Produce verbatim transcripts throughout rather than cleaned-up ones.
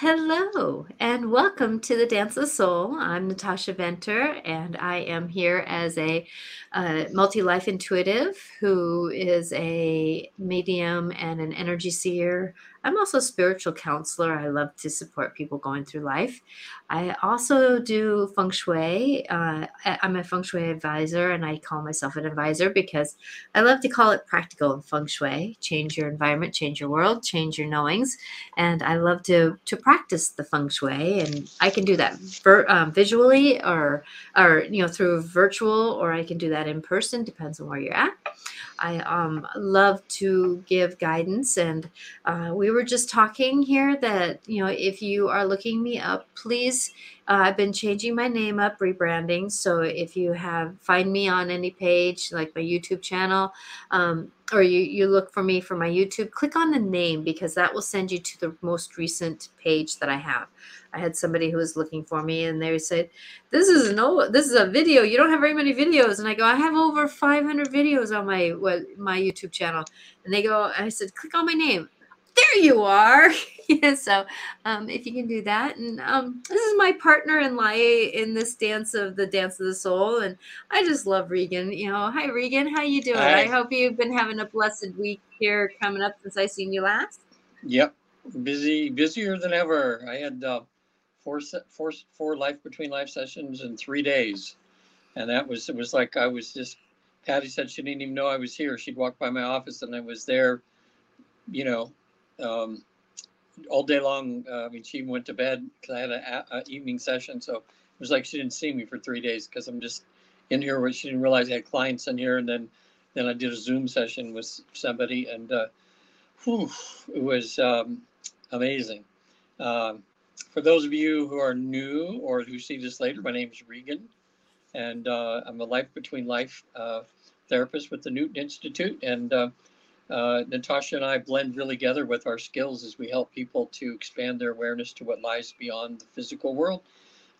Hello and welcome to the Dance of Soul. I'm Natasha Venter and I am here as a uh, multi-life intuitive who is a medium and an energy seer. I'm also a spiritual counselor. I love to support people going through life. I also do Feng Shui. Uh, I'm a Feng Shui advisor and I call myself an advisor because I love to call it practical in Feng Shui. Change your environment, change your world, change your knowings. And I love to, to practice the feng shui, and I can do that vir- um, visually or, or, you know, through virtual, or I can do that in person, depends on where you're at. I um, love to give guidance, and uh, we were just talking here that, you know, if you are looking me up, please, uh, I've been changing my name up, rebranding. So if you have, find me on any page, like my YouTube channel, um, or you, you look for me for my YouTube, click on the name because that will send you to the most recent page that I have. I had somebody who was looking for me and they said, this is no, this is a video. You don't have very many videos. And I go, I have over five hundred videos on my, well, my YouTube channel. And they go, I said, click on my name. There you are. Yeah, so um, if you can do that. And um, this is my partner in life in this dance of the Dance of the Soul. And I just love Regan. You know, hi, Regan. How you doing? Hi. I hope you've been having a blessed week here coming up since I seen you last. Yep. Busy, busier than ever. I had uh, four, four, four life between life sessions in three days. And that was, it was like I was just, Patty said she didn't even know I was here. She'd walk by my office and I was there, you know, um, all day long. Uh, I mean, she went to bed because I had an a- evening session. So it was like she didn't see me for three days because I'm just in here where she didn't realize I had clients in here. And then, then I did a Zoom session with somebody and uh, whew, it was um, amazing. Um, for those of you who are new or who see this later, my name is Regan and uh, I'm a Life Between Life uh, therapist with the Newton Institute. And uh, Uh, Natasha and I blend really together with our skills as we help people to expand their awareness to what lies beyond the physical world.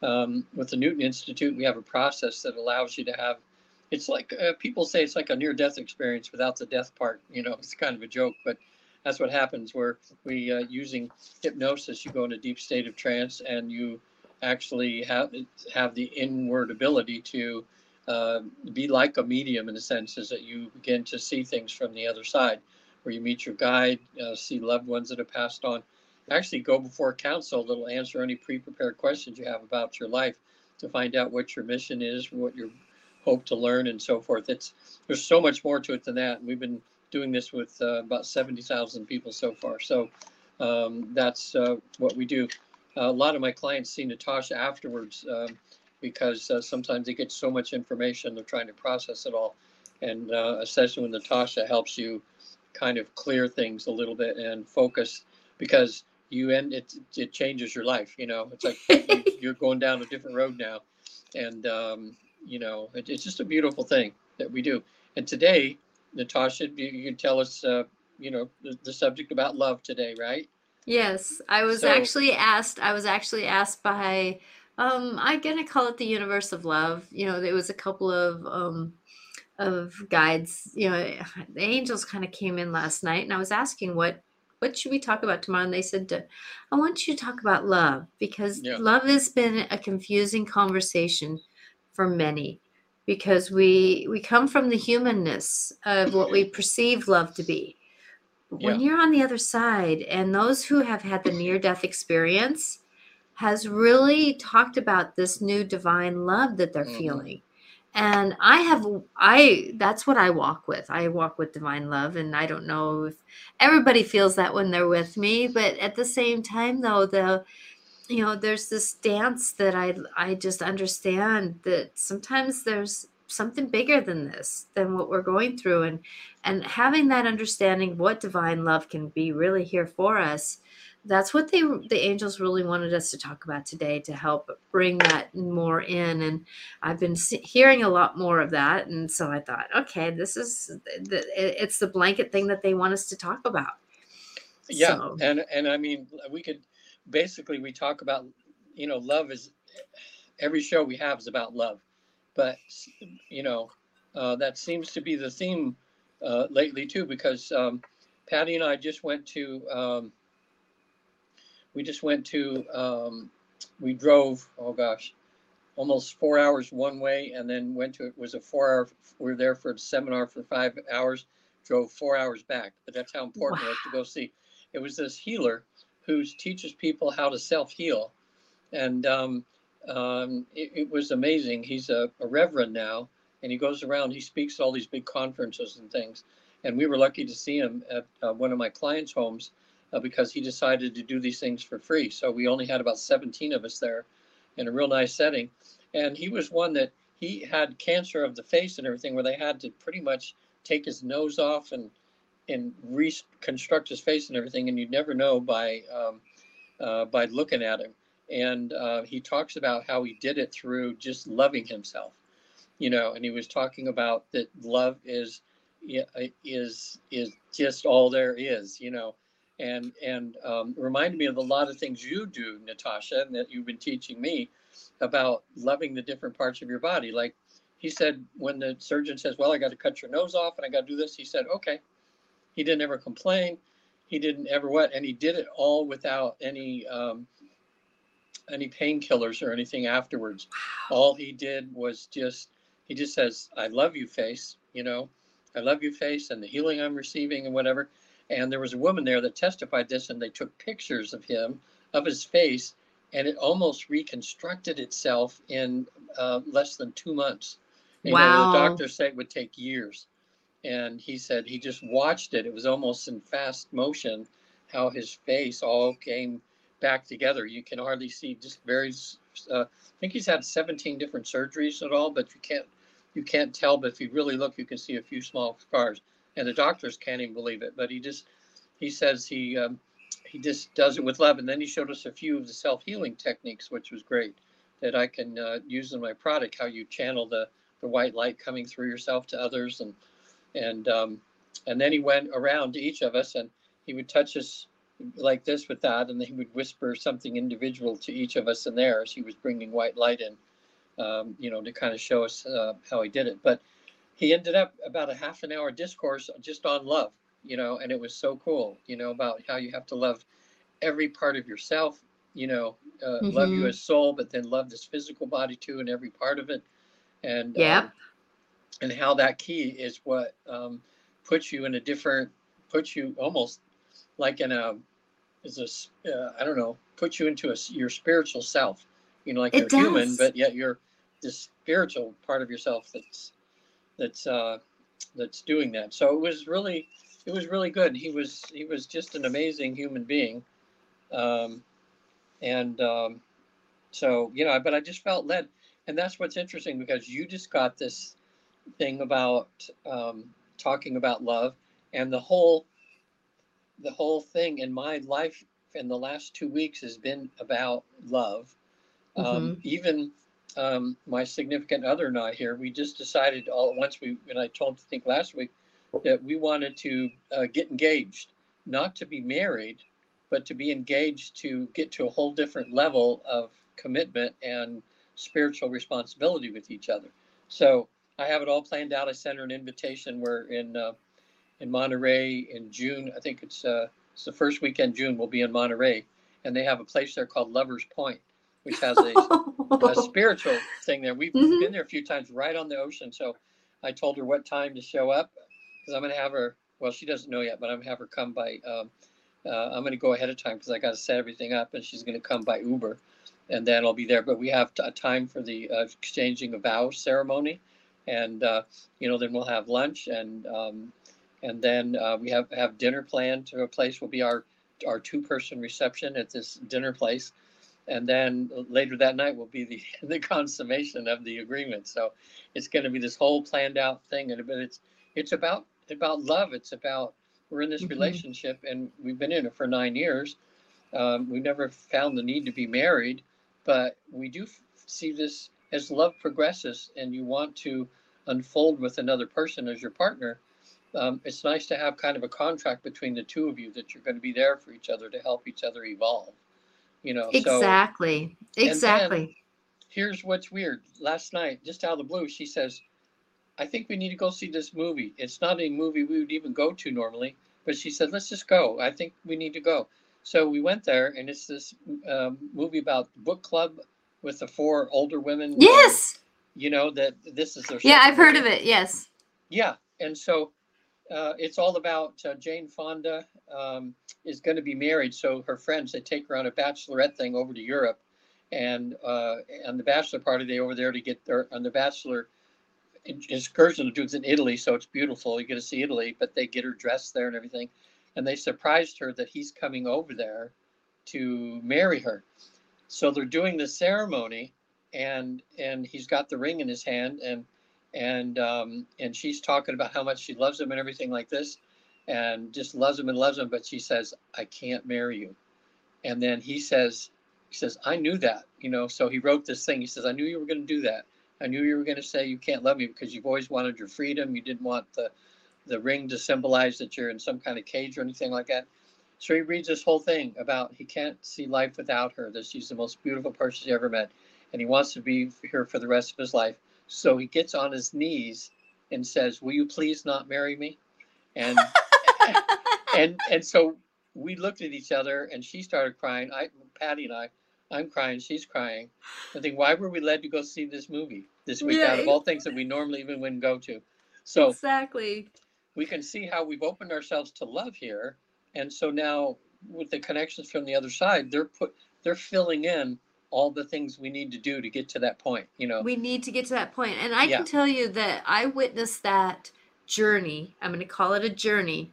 Um, with the Newton Institute, we have a process that allows you to have, it's like uh, people say it's like a near-death experience without the death part. You know, it's kind of a joke, but that's what happens where we uh, using hypnosis, you go in a deep state of trance and you actually have, have the inward ability to Uh, be like a medium in a sense, is that you begin to see things from the other side, where you meet your guide, uh, see loved ones that have passed on. Actually, go before counsel that'll answer any pre-prepared questions you have about your life to find out what your mission is, what you hope to learn, and so forth. It's there's so much more to it than that. We've been doing this with uh, about seventy thousand people so far. So um, that's uh, what we do. Uh, a lot of my clients see Natasha afterwards. Um, because uh, sometimes they get so much information, they're trying to process it all. And uh, a session with Natasha helps you kind of clear things a little bit and focus, because you end, it it changes your life, you know. It's like you're going down a different road now. And, um, you know, it, it's just a beautiful thing that we do. And today, Natasha, you, you can tell us, uh, you know, the, the subject about love today, right? Yes, I was so, actually asked, I was actually asked by... Um, I'm going to call it the universe of love. You know, there was a couple of, um, of guides, you know, the angels kind of came in last night and I was asking what, what should we talk about tomorrow? And they said, I want you to talk about love because yeah. love has been a confusing conversation for many because we, we come from the humanness of what we perceive love to be. Yeah. When you're on the other side and those who have had the near-death experience has really talked about this new divine love that they're mm-hmm. feeling. And I have, I, that's what I walk with. I walk with divine love. And I don't know if everybody feels that when they're with me, but at the same time though, the, you know, there's this dance that I, I just understand that sometimes there's something bigger than this, than what we're going through. And, and having that understanding of what divine love can be really here for us, that's what they, the angels really wanted us to talk about today to help bring that more in. And I've been hearing a lot more of that. And so I thought, okay, this is, the, it's the blanket thing that they want us to talk about. Yeah. So. And, and I mean, we could, basically we talk about, you know, love is, every show we have is about love, but you know, uh, that seems to be the theme uh, lately too, because um, Patty and I just went to, um, we just went to, um, we drove, oh gosh, almost four hours one way, and then went to, it was a four hour, we were there for a seminar for five hours, drove four hours back. But that's how important wow. it was to go see. It was this healer who teaches people how to self-heal. And um, um, it, it was amazing. He's a, a reverend now, and he goes around, he speaks at all these big conferences and things. And we were lucky to see him at uh, one of my clients' homes uh, because he decided to do these things for free. So we only had about seventeen of us there in a real nice setting. And he was one that he had cancer of the face and everything, where they had to pretty much take his nose off and and reconstruct his face and everything. And you'd never know by um, uh, by looking at him. And uh, he talks about how he did it through just loving himself, you know, and he was talking about that love is is is just all there is, you know, and and um, reminded me of a lot of things you do, Natasha, and that you've been teaching me about loving the different parts of your body. Like he said, when the surgeon says, well, I got to cut your nose off and I got to do this, he said, okay. He didn't ever complain. He didn't ever what, and he did it all without any um, any painkillers or anything afterwards. Wow. All he did was just, he just says, I love you, face, you know, I love you, face, and the healing I'm receiving and whatever. And there was a woman there that testified this, and they took pictures of him, of his face, and it almost reconstructed itself in uh, less than two months. And wow. The doctor said it would take years. And he said he just watched it. It was almost in fast motion, how his face all came back together. You can hardly see, just very, uh, I think he's had seventeen different surgeries at all, but you can't, you can't tell, but if you really look, you can see a few small scars, and the doctors can't even believe it. But he just, he says he, um, he just does it with love. And then he showed us a few of the self-healing techniques, which was great, that I can uh, use in my product, how you channel the, the white light coming through yourself to others. And, and, um, and then he went around to each of us, and he would touch us like this with that. And then he would whisper something individual to each of us in there as he was bringing white light in. Um, you know, to kind of show us uh, how he did it. But he ended up about a half an hour discourse just on love, you know, and it was so cool, you know, about how you have to love every part of yourself, you know, uh, mm-hmm. love you as soul, but then love this physical body too, and every part of it. And, yeah. um, and how that key is what um, puts you in a different, puts you almost like in a, is a uh, I don't know, puts you into a, your spiritual self, you know, like it you're does. Human, but yet you're this spiritual part of yourself that's that's uh, that's doing that. So it was really, it was really good. He was he was just an amazing human being, um, and um, so you know. But I just felt led, and that's what's interesting, because you just got this thing about um, talking about love, and the whole the whole thing in my life in the last two weeks has been about love. Um, mm-hmm. Even um, my significant other and I here, we just decided all at once, we, and I told him to think last week, that we wanted to uh, get engaged, not to be married, but to be engaged, to get to a whole different level of commitment and spiritual responsibility with each other. So I have it all planned out. I sent her an invitation. We're in uh, in Monterey in June. I think it's, uh, it's the first weekend June we'll be in Monterey. And they have a place there called Lover's Point, which has a, a spiritual thing there. We've mm-hmm. been there a few times, right on the ocean. So I told her what time to show up, because I'm going to have her, well, she doesn't know yet, but I'm going to have her come by. Um, uh, I'm going to go ahead of time because I got to set everything up, and she's going to come by Uber, and then I'll be there. But we have t- a time for the uh, exchanging of vows ceremony. And, uh, you know, then we'll have lunch, and um, and then uh, we have, have dinner planned to a place, will be our, our two-person reception at this dinner place. And then later that night will be the, the consummation of the agreement. So it's going to be this whole planned out thing. And but it's it's about about love. It's about, we're in this mm-hmm. relationship, and we've been in it for nine years. Um, we never found the need to be married, but we do f- see this as love progresses, and you want to unfold with another person as your partner. Um, it's nice to have kind of a contract between the two of you that you're going to be there for each other to help each other evolve. You know, exactly. So, exactly. Here's what's weird. Last night, just out of the blue, she says, I think we need to go see this movie. It's not a movie we would even go to normally, but she said, let's just go. I think we need to go. So we went there, and it's this um, movie about book club with the four older women. Yes. Who, you know, that this is their. Yeah, I've heard movie. of it. Yes. Yeah. And so uh, it's all about uh, Jane Fonda um, is going to be married. So her friends, they take her on a bachelorette thing over to Europe. And uh, on the bachelor party, they over there to get their on the bachelor excursion to do it in Italy. So it's beautiful. You get to see Italy, but they get her dressed there and everything. And they surprised her that he's coming over there to marry her. So they're doing the ceremony, and and he's got the ring in his hand, and and um, and she's talking about how much she loves him and everything like this, and just loves him and loves him. But she says, "I can't marry you." And then he says. He says, I knew that, you know, so he wrote this thing. He says, I knew you were going to do that. I knew you were going to say you can't love me because you've always wanted your freedom. You didn't want the, the ring to symbolize that you're in some kind of cage or anything like that. So he reads this whole thing about he can't see life without her, that she's the most beautiful person he ever met, and he wants to be here for the rest of his life. So he gets on his knees and says, will you please not marry me? And and and so we looked at each other, and she started crying. I, Patty and I, I'm crying. She's crying. I think, why were we led to go see this movie this week? Yeah, out of all things that we normally even wouldn't go to. So exactly, we can see how we've opened ourselves to love here, and so now with the connections from the other side, they're put, they're filling in all the things we need to do to get to that point. You know, we need to get to that point, and I yeah. can tell you that I witnessed that journey. I'm going to call it a journey.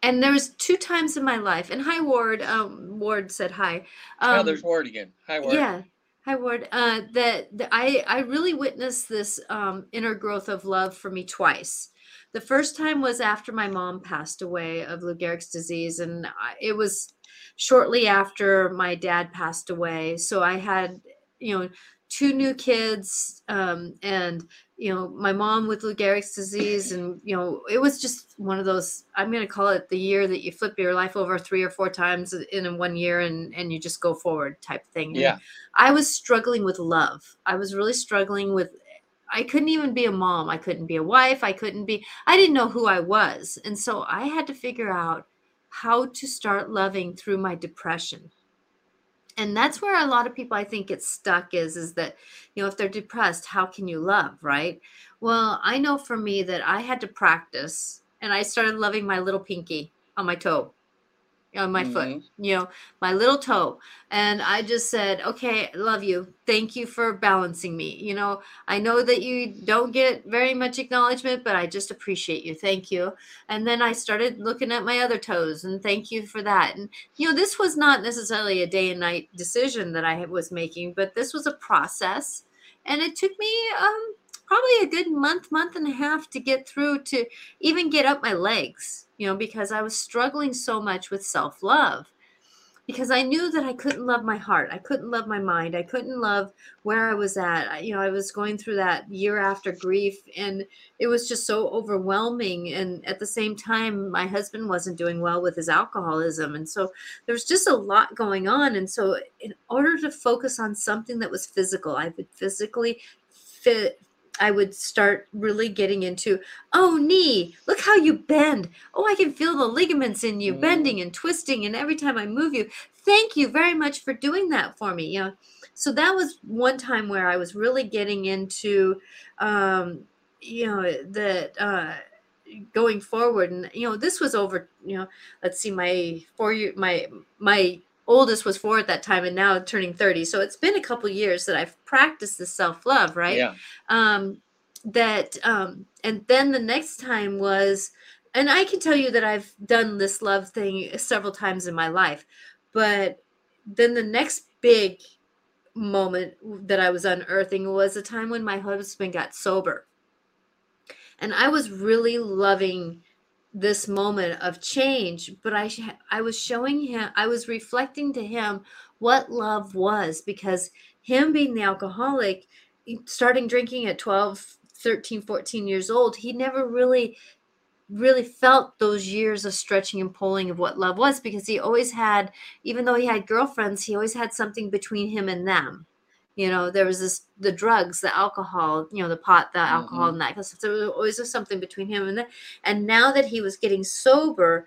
And there was two times in my life, and hi, Ward. Um, Ward said hi. Um, oh, there's Ward again. Hi, Ward. Yeah, hi, Ward. Uh, that I I really witnessed this um, inner growth of love for me twice. The first time was after my mom passed away of Lou Gehrig's disease, and I, it was shortly after my dad passed away. So I had, you know, two new kids, um, and. You know, my mom with Lou Gehrig's disease, and, you know, it was just one of those, I'm going to call it the year that you flip your life over three or four times in one year and, and you just go forward type thing. Yeah. And I was struggling with love. I was really struggling with, I couldn't even be a mom. I couldn't be a wife. I couldn't be, I didn't know who I was. And so I had to figure out how to start loving through my depression. And that's where a lot of people, I think, get stuck is, is that, you know, if they're depressed, how can you love, right? Well, I know for me that I had to practice, and I started loving my little pinky on my toe, on my mm-hmm. foot, you know, my little toe. And I just said, okay, I love you. Thank you for balancing me. You know, I know that you don't get very much acknowledgement, but I just appreciate you. Thank you. And then I started looking at my other toes, and thank you for that. And, you know, this was not necessarily a day and night decision that I was making, but this was a process. And it took me um, probably a good month, month and a half to get through to even get up my legs, you know, because I was struggling so much with self-love, because I knew that I couldn't love my heart. I couldn't love my mind. I couldn't love where I was at. I, you know, I was going through that year after grief, and it was just so overwhelming. And at the same time, my husband wasn't doing well with his alcoholism. And so there was just a lot going on. And so in order to focus on something that was physical, I would physically fit. I would start really getting into, oh, knee, look how you bend. Oh, I can feel the ligaments in you mm. bending and twisting. And every time I move you, thank you very much for doing that for me. You know, so that was one time where I was really getting into, um, you know, the uh, going forward. And, you know, this was over, you know, let's see, my four year, my, my oldest was four at that time, and now turning thirty. So it's been a couple years that I've practiced this self-love, right? Yeah. Um, that, um, and then the next time was, and I can tell you that I've done this love thing several times in my life, but then the next big moment that I was unearthing was a time when my husband got sober. And I was really loving this moment of change, but I, I was showing him, I was reflecting to him what love was, because him being the alcoholic, starting drinking at twelve, thirteen, fourteen years old, he never really, really felt those years of stretching and pulling of what love was, because he always had, even though he had girlfriends, he always had something between him and them. You know, there was this, the drugs, the alcohol, you know, the pot, the alcohol mm-hmm. and that. Because there was always something between him and that. And now that he was getting sober,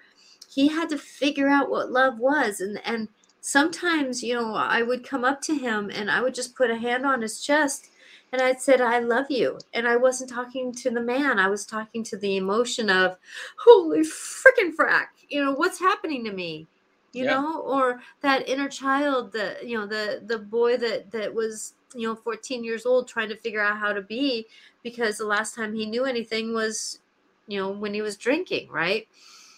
he had to figure out what love was. And, and sometimes, you know, I would come up to him and I would just put a hand on his chest and I'd said, I love you. And I wasn't talking to the man. I was talking to the emotion of, holy frickin' frack, you know, what's happening to me? You yeah. know, or that inner child, the, you know, the, the boy that, that was, you know, fourteen years old trying to figure out how to be, because the last time he knew anything was, you know, when he was drinking. Right.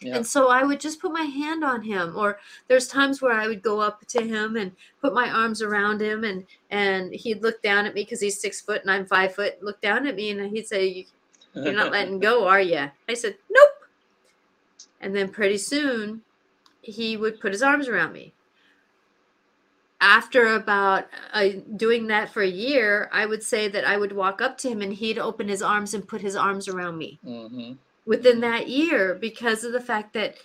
Yeah. And so I would just put my hand on him, or there's times where I would go up to him and put my arms around him, and, and he'd look down at me, cause he's six foot and I'm five foot, look down at me. And he'd say, you're not letting go, are you? I said, nope. And then pretty soon, he would put his arms around me. After about uh, doing that for a year, I would say that I would walk up to him and he'd open his arms and put his arms around me mm-hmm. within that year, because of the fact that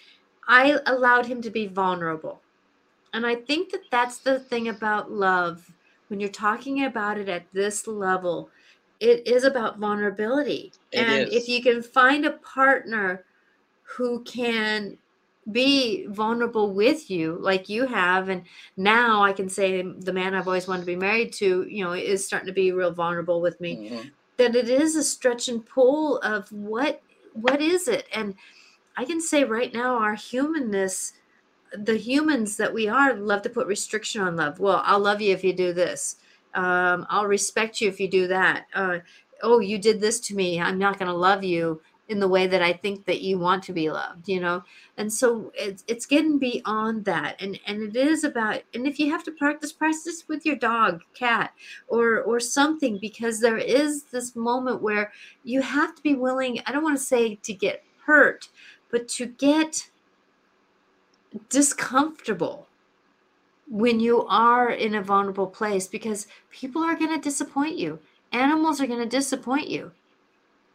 I allowed him to be vulnerable. And I think that that's the thing about love. When you're talking about it at this level, it is about vulnerability. It and is. If you can find a partner who can be vulnerable with you like you have. And now I can say the man I've always wanted to be married to, you know, is starting to be real vulnerable with me, mm-hmm. that it is a stretch and pull of what, what is it? And I can say right now, our humanness, the humans that we are, love to put restriction on love. Well, I'll love you if you do this. Um, I'll respect you if you do that. Uh, oh, you did this to me. I'm not going to love you in the way that I think that you want to be loved, you know? And so it's, it's getting beyond that. And, and it is about, and if you have to practice, practice with your dog, cat, or, or something, because there is this moment where you have to be willing, I don't want to say to get hurt, but to get discomfortable when you are in a vulnerable place, because people are going to disappoint you. Animals are going to disappoint you.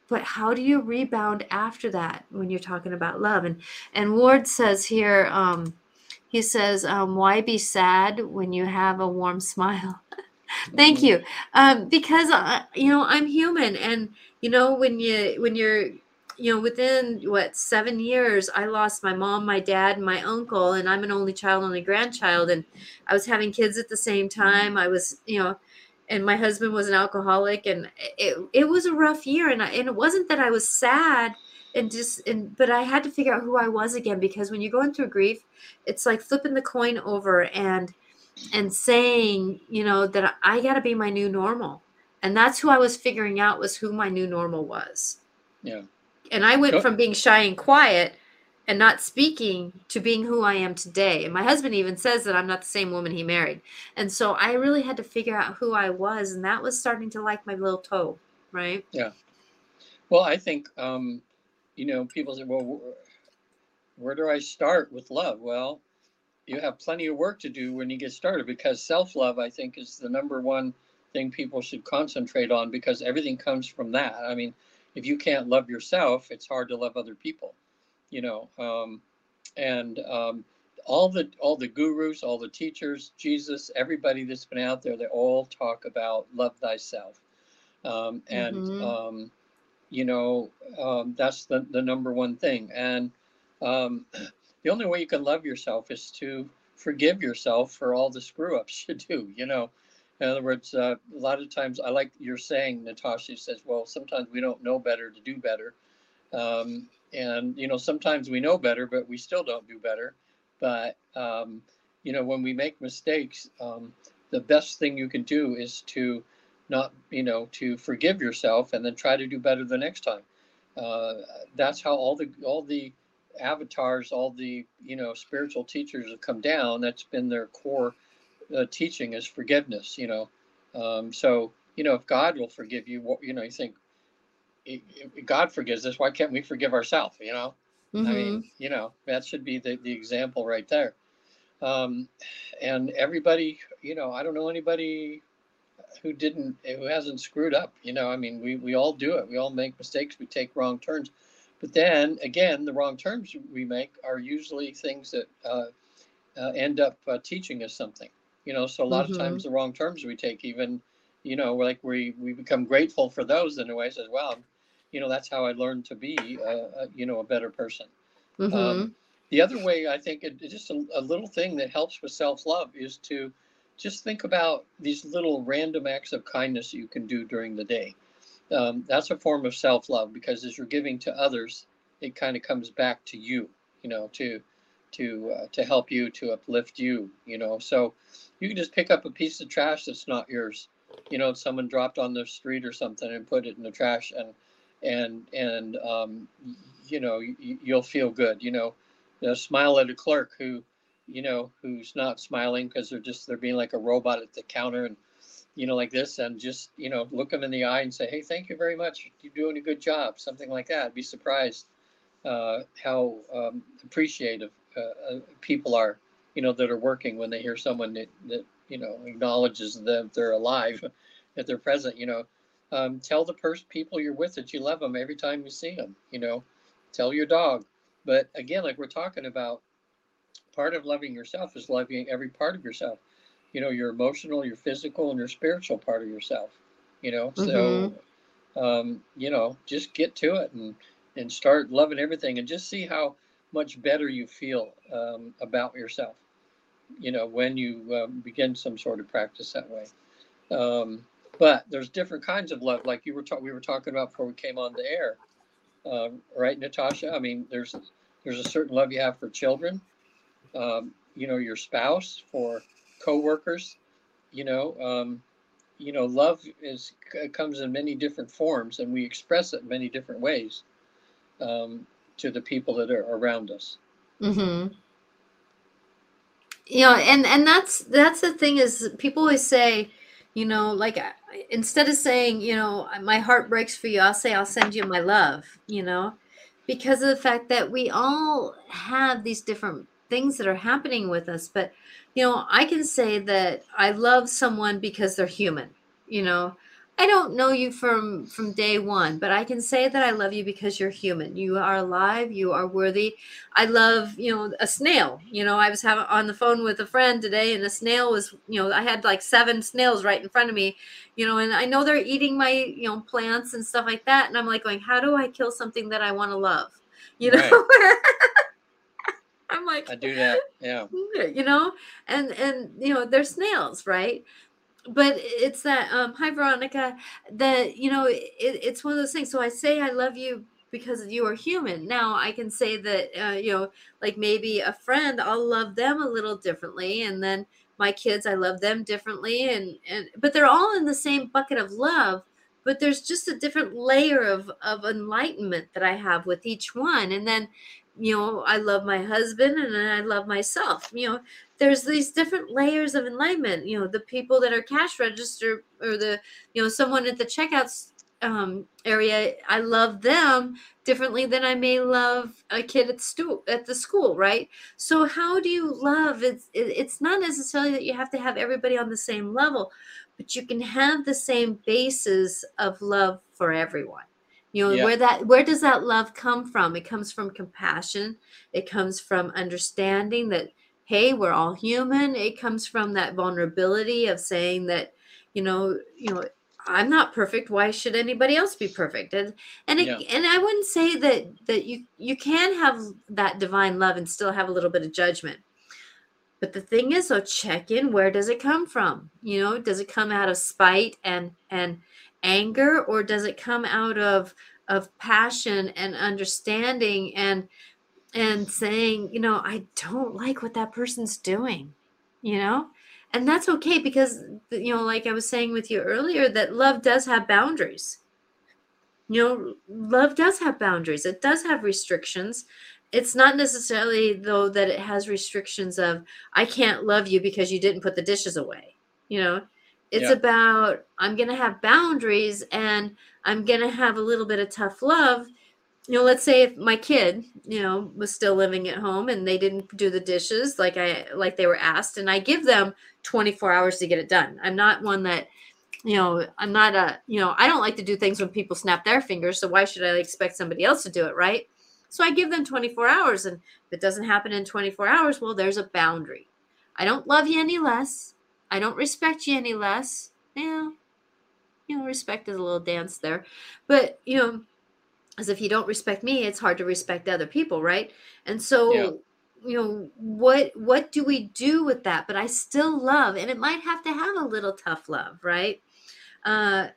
But how do you rebound after that when you're talking about love? And and Ward says here, um, he says, um, why be sad when you have a warm smile? Thank mm-hmm. you. Um, because, I, you know, I'm human. And, you know, when, you, when you're, you know, within, what, seven years, I lost my mom, my dad, and my uncle. And I'm an only child, only grandchild. And I was having kids at the same time. I was, you know. And my husband was an alcoholic, and it it was a rough year. And I, and it wasn't that I was sad and just, and, but I had to figure out who I was again, because when you're going through grief, it's like flipping the coin over and, and saying, you know, that I got to be my new normal. And that's who I was figuring out, was who my new normal was. Yeah. And I went from being shy and quiet and not speaking to being who I am today. And my husband even says that I'm not the same woman he married. And so I really had to figure out who I was, and that was starting to like my little toe, right? Yeah. Well, I think, um, you know, people say, well, where do I start with love? Well, you have plenty of work to do when you get started, because self-love, I think, is the number one thing people should concentrate on, because everything comes from that. I mean, if you can't love yourself, it's hard to love other people. You know, um, and um, all the all the gurus, all the teachers, Jesus, everybody that's been out there, they all talk about love thyself. Um, and, mm-hmm. um, you know, um, that's the, the number one thing. And um, the only way you can love yourself is to forgive yourself for all the screw ups you do. You know, in other words, uh, a lot of times, I like your saying, Natasha says, well, sometimes we don't know better to do better. Um, and, you know, sometimes we know better, but we still don't do better. But, um, you know, when we make mistakes, um, the best thing you can do is to not, you know, to forgive yourself and then try to do better the next time. Uh, that's how all the, all the avatars, all the, you know, spiritual teachers have come down. That's been their core uh, teaching, is forgiveness, you know. Um, so, you know, if God will forgive you, you know, you think, God forgives us, why can't we forgive ourselves? You know, mm-hmm. I mean, you know, that should be the, the example right there. Um, and everybody, you know, I don't know anybody who didn't, who hasn't screwed up. You know, I mean, we, we all do it. We all make mistakes. We take wrong turns. But then again, the wrong turns we make are usually things that uh, uh, end up uh, teaching us something, you know, so a lot mm-hmm. of times the wrong turns we take, even, you know, like we, we become grateful for those in a way, says, wow, you know, that's how I learned to be, uh, you know, a better person. Mm-hmm. Um, The other way, I think, it, just a, a little thing that helps with self-love is to just think about these little random acts of kindness you can do during the day. Um, that's a form of self-love, because as you're giving to others, it kind of comes back to you, you know, to to uh, to help you, to uplift you, you know. So you can just pick up a piece of trash that's not yours. You know, someone dropped on the street or something and put it in the trash, and and and um, you know, you, you'll feel good. You know, you know, smile at a clerk who, you know, who's not smiling because they're just they're being like a robot at the counter, and you know, like this, and just, you know, look them in the eye and say, hey, thank you very much. You're doing a good job. Something like that. Be surprised uh, how um, appreciative uh, people are, you know, that are working when they hear someone that, that you know, acknowledges that they're alive, that they're present, you know. Um, tell the person, people you're with, that you love them every time you see them, you know. Tell your dog. But again, like we're talking about, part of loving yourself is loving every part of yourself. You know, your emotional, your physical, and your spiritual part of yourself, you know. Mm-hmm. So, um, you know, just get to it and, and start loving everything, and just see how much better you feel um, about yourself, you know, when you um, begin some sort of practice that way. Um, but there's different kinds of love, like you were ta- we were talking about before we came on the air. Um, right, Natasha? I mean, there's, there's a certain love you have for children, um, you know, your spouse, for co-workers, you know, um, you know, love is comes in many different forms, and we express it in many different ways um, to the people that are around us. Mm-hmm. You know, and and that's that's the thing, is people always say, you know, like instead of saying, you know, my heart breaks for you, I'll say, I'll send you my love, you know, because of the fact that we all have these different things that are happening with us. But you know, I can say that I love someone because they're human. You know, I don't know you from, from day one, but I can say that I love you because you're human. You are alive. You are worthy. I love, you know, a snail. You know, I was having on the phone with a friend today, and a snail was, you know, I had like seven snails right in front of me, you know, and I know they're eating my, you know, plants and stuff like that. And I'm like going, how do I kill something that I want to love? You know? Right. I'm like, I do that. Yeah. You know, and, and, you know, they're snails. Right. But it's that, um, hi Veronica, that, you know, it, it's one of those things. So I say, I love you because you are human. Now I can say that, uh, you know, like maybe a friend, I'll love them a little differently. And then my kids, I love them differently. And, and, but they're all in the same bucket of love, but there's just a different layer of, of enlightenment that I have with each one. And then, you know, I love my husband and I love myself. You know, there's these different layers of enlightenment. You know, the people that are cash register, or the, you know, someone at the checkouts um, area, I love them differently than I may love a kid at the, stu- at the school, right? So how do you love? It's, it's not necessarily that you have to have everybody on the same level, but you can have the same basis of love for everyone. You know, yeah. where that where does that love come from? It comes from compassion. It comes from understanding that, hey, we're all human. It comes from that vulnerability of saying that, you know, you know, I'm not perfect. Why should anybody else be perfect? And and it, yeah. and I wouldn't say that that you you can have that divine love and still have a little bit of judgment. But the thing is, so check in. Where does it come from? You know, does it come out of spite and and anger, or does it come out of of passion and understanding and and saying, you know, I don't like what that person's doing, you know? And that's okay, because, you know, like I was saying with you earlier, that love does have boundaries. You know, love does have boundaries. It does have restrictions. It's not necessarily, though, that it has restrictions of, I can't love you because you didn't put the dishes away, you know? It's yeah. about, I'm going to have boundaries, and I'm going to have a little bit of tough love. You know, let's say if my kid, you know, was still living at home and they didn't do the dishes like I like they were asked, and I give them twenty-four hours to get it done. I'm not one that, you know, I'm not a, you know, I don't like to do things when people snap their fingers. So why should I expect somebody else to do it, right? So I give them twenty-four hours, and if it doesn't happen in twenty-four hours, well, there's a boundary. I don't love you any less. I don't respect you any less. Yeah, you know, respect is a little dance there. But, you know, as if you don't respect me, it's hard to respect other people, right? And so, yeah. you know, what what do we do with that? But I still love, and it might have to have a little tough love, right? Uh,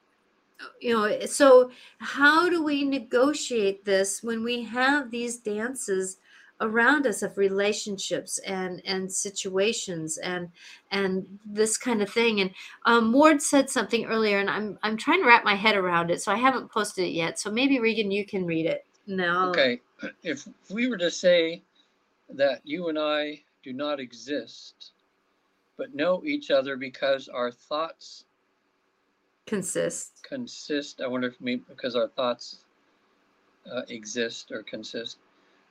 you know, so how do we negotiate this when we have these dances around us of relationships and and situations and and this kind of thing? And um, Ward said something earlier, and I'm I'm trying to wrap my head around it, so I haven't posted it yet. So maybe Regan, you can read it. No. Okay. If we were to say that you and I do not exist, but know each other because our thoughts consist. Consist. I wonder if maybe because our thoughts uh, exist or consist.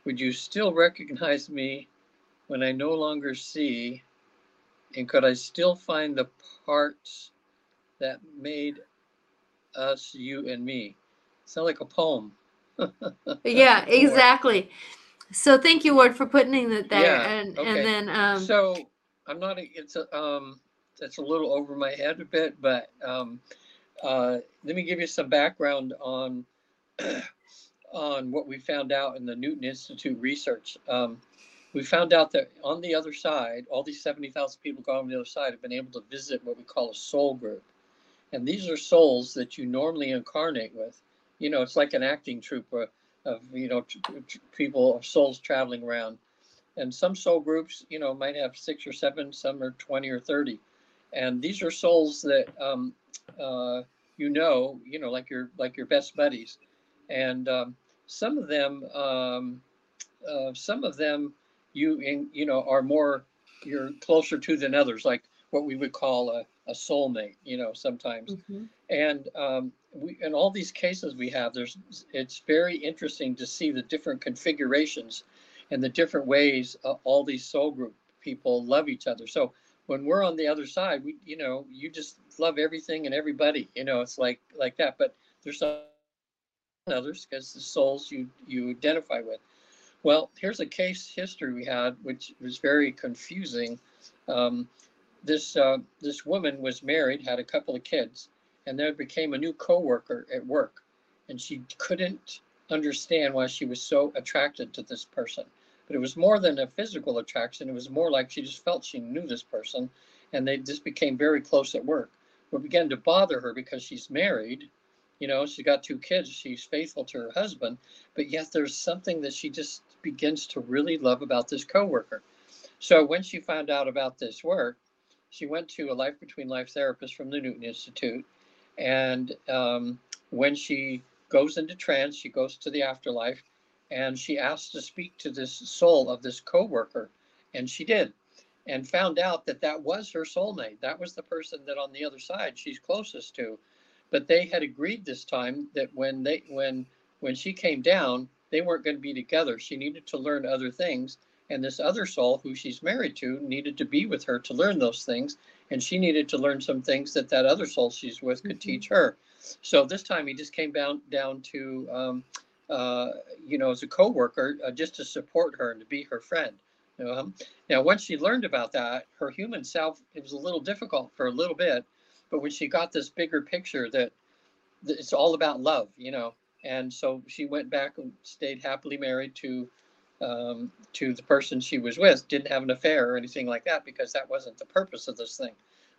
Would you still recognize me when I no longer see? And could I still find the parts that made us, you and me? Sound like a poem. Yeah, exactly. So thank you, Ward, for putting that there. Yeah, and, okay. and then um, so I'm not. It's a. Um, that's a little over my head a bit, but um, uh, let me give you some background on. on what we found out in the Newton Institute research. Um, we found out that on the other side, all these seventy thousand people going on the other side have been able to visit what we call a soul group. And these are souls that you normally incarnate with. You know, it's like an acting troupe of, of you know, t- t- people, souls traveling around. And some soul groups, you know, might have six or seven, some are twenty or thirty. And these are souls that, um, uh, you know, you know, like your, like your best buddies. And um, some of them, um, uh, some of them, you in, you know, are more, you're closer to than others, like what we would call a, a soulmate, you know, sometimes. Mm-hmm. And um, we, in all these cases we have, there's, it's very interesting to see the different configurations and the different ways uh, all these soul group people love each other. So when we're on the other side, we, you know, you just love everything and everybody, you know, it's like, like that, but there's some others because the souls you you identify with. Well, here's a case history we had, which was very confusing. Um, this uh, this woman was married, had a couple of kids, and there became a new coworker at work, and she couldn't understand why she was so attracted to this person. But it was more than a physical attraction; it was more like she just felt she knew this person, and they just became very close at work. What began to bother her because she's married. You know, she got two kids, she's faithful to her husband, but yet there's something that she just begins to really love about this coworker. So when she found out about this work, she went to a Life Between Life therapist from the Newton Institute. And um, when she goes into trance, she goes to the afterlife and she asks to speak to this soul of this coworker. And she did, and found out that that was her soulmate. That was the person that on the other side she's closest to. But they had agreed this time that when they when when she came down, they weren't going to be together. She needed to learn other things. And this other soul who she's married to needed to be with her to learn those things. And she needed to learn some things that that other soul she's with could mm-hmm. teach her. So this time he just came down, down to, um, uh, you know, as a coworker, uh, just to support her and to be her friend. Um, now, once she learned about that, her human self, it was a little difficult for a little bit. But when she got this bigger picture that it's all about love, you know, and so she went back and stayed happily married to um, to the person she was with, didn't have an affair or anything like that, because that wasn't the purpose of this thing.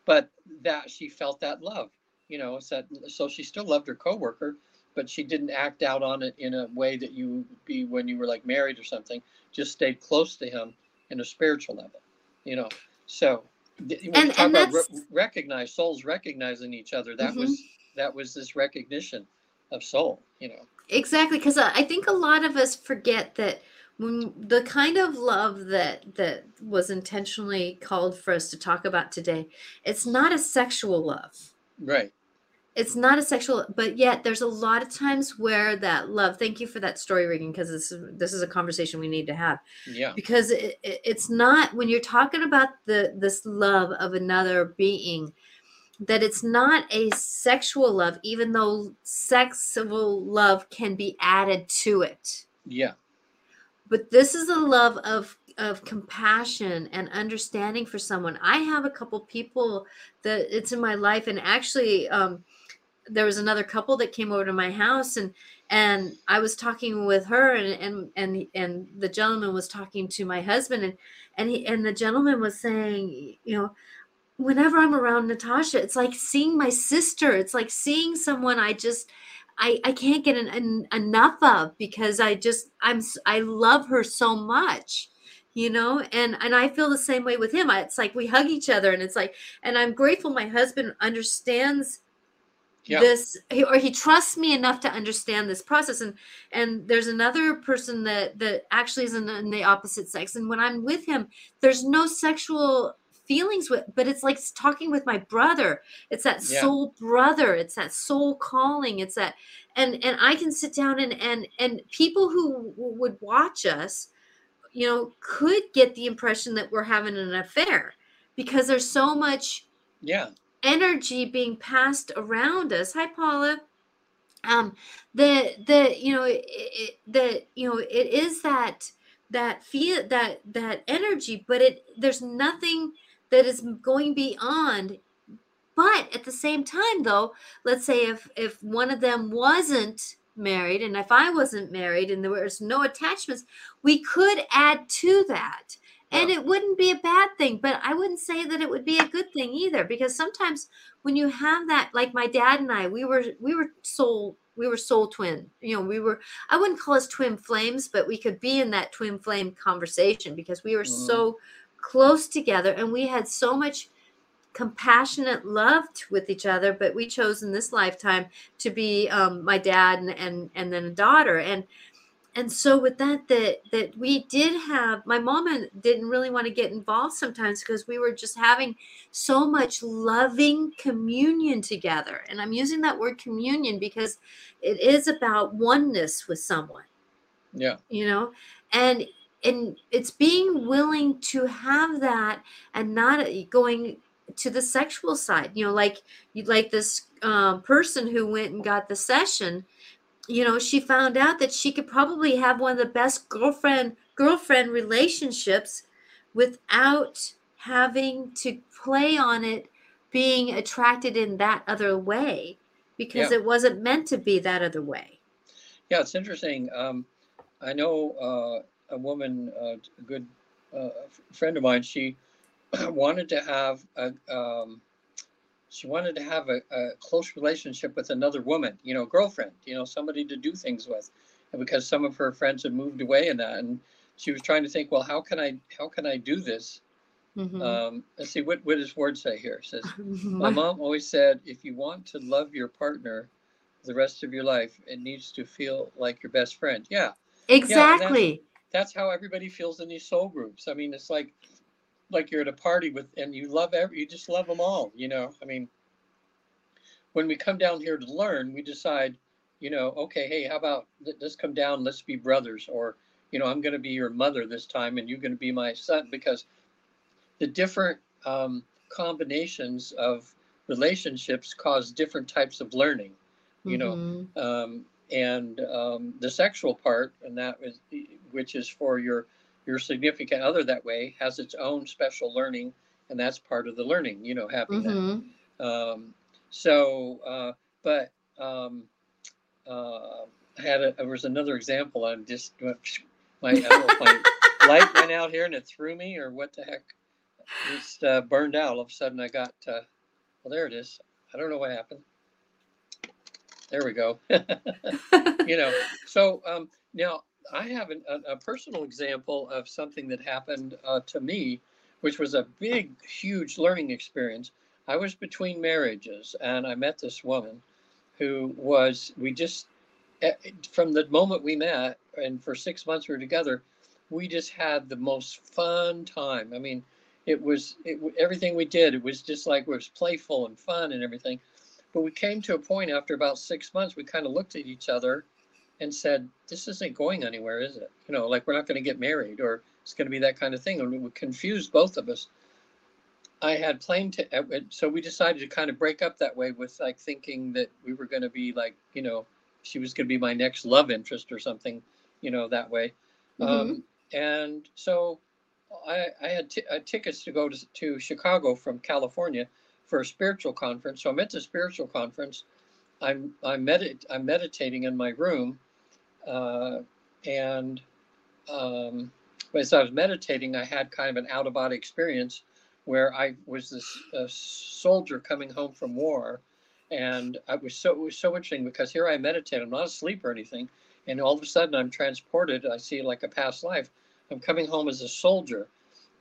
But that she felt that love, you know, so, so she still loved her coworker, but she didn't act out on it in a way that you would be when you were like married or something, just stayed close to him in a spiritual level, you know, so. When and, we talk and about re- recognize souls recognizing each other, that mm-hmm. was that was this recognition of soul, you know. Exactly, because I think a lot of us forget that when the kind of love that that was intentionally called for us to talk about today, it's not a sexual love, right? It's not a sexual, but yet there's a lot of times where that love. Thank you for that story, Regan, because this is this is a conversation we need to have. Yeah. Because it, it, it's not when you're talking about the this love of another being, that it's not a sexual love, even though sexual love can be added to it. Yeah. But this is a love of. of compassion and understanding for someone. I have a couple people that it's in my life, and actually um, there was another couple that came over to my house, and and I was talking with her, and and and and the gentleman was talking to my husband, and and he, and the gentleman was saying, you know, whenever I'm around Natasha, it's like seeing my sister. It's like seeing someone I just I I can't get an, an, enough of, because I just I'm I love her so much. You know, and, and I feel the same way with him. I, it's like we hug each other, and it's like, and I'm grateful my husband understands yeah. this, or he trusts me enough to understand this process. And and there's another person that, that actually is in, in the opposite sex. And when I'm with him, there's no sexual feelings, with, but it's like talking with my brother. It's that yeah. soul brother. It's that soul calling. It's that, and, and I can sit down and, and, and people who w- would watch us, you know, could get the impression that we're having an affair, because there's so much yeah. energy being passed around us. Hi, Paula. Um, the, the, you know, it, it, the, you know, it is that, that feel, that, that energy, but it, there's nothing that is going beyond. But at the same time though, let's say if, if one of them wasn't married, and if I wasn't married, and there was no attachments, we could add to that, and yeah. it wouldn't be a bad thing, but I wouldn't say that it would be a good thing either, because sometimes when you have that, like my dad and I, we were we were soul we were soul twin, you know, we were, I wouldn't call us twin flames, but we could be in that twin flame conversation, because we were mm. so close together, and we had so much compassionate love with each other, but we chose in this lifetime to be um, my dad and, and and then a daughter, and and so with that that that we did have, my mom didn't really want to get involved sometimes, because we were just having so much loving communion together, and I'm using that word communion because it is about oneness with someone, yeah, you know, and and it's being willing to have that and not going to the sexual side, you know, like you like this um, person who went and got the session, you know, she found out that she could probably have one of the best girlfriend girlfriend relationships without having to play on it, being attracted in that other way, because yeah. it wasn't meant to be that other way. Yeah, it's interesting. Um, I know uh, a woman, uh, a good uh, friend of mine, she wanted to have a um she wanted to have a, a close relationship with another woman, you know, girlfriend, you know, somebody to do things with, and because some of her friends had moved away and that, and she was trying to think, well, how can I how can I do this? Mm-hmm. Um let's see, what what does word say here? It says, my mom always said, if you want to love your partner the rest of your life, it needs to feel like your best friend. Yeah, exactly. Yeah, that's, that's how everybody feels in these soul groups. I mean, it's like like you're at a party with, and you love every, you just love them all, you know. I mean, when we come down here to learn, we decide, you know, okay, hey, how about, let's come down, let's be brothers, or, you know, I'm going to be your mother this time, and you're going to be my son, because the different um, combinations of relationships cause different types of learning, you mm-hmm. know, um, and um, the sexual part, and that is, which is for your, your significant other that way, has its own special learning, and that's part of the learning, you know, having mm-hmm. that. Um, so, uh, but um, uh, I had a, there was another example. I'm just, my, I don't know if my light went out here and it threw me, or what the heck, it just uh, burned out. All of a sudden I got, uh, well, there it is. I don't know what happened. There we go. You know, so um, now, I have an, a, a personal example of something that happened uh, to me, which was a big, huge learning experience. I was between marriages, and I met this woman who was, we just, from the moment we met, and for six months we were together, we just had the most fun time. I mean, it was, it, everything we did, it was just like, it was playful and fun and everything. But we came to a point after about six months, we kind of looked at each other and said, this isn't going anywhere, is it? You know, like, we're not going to get married, or it's going to be that kind of thing. And it would confuse both of us. I had planned to, so we decided to kind of break up that way, with like thinking that we were going to be like, you know, she was going to be my next love interest or something, you know, that way. Mm-hmm. Um, and so I, I had t- uh, tickets to go to, to Chicago from California for a spiritual conference. So I'm at the spiritual conference, I'm I'm, medit- I'm meditating in my room, uh, and um, as I was meditating, I had kind of an out-of-body experience where I was this uh, soldier coming home from war, and I was so it was so interesting because here I meditate, I'm not asleep or anything, and all of a sudden I'm transported. I see like a past life. I'm coming home as a soldier,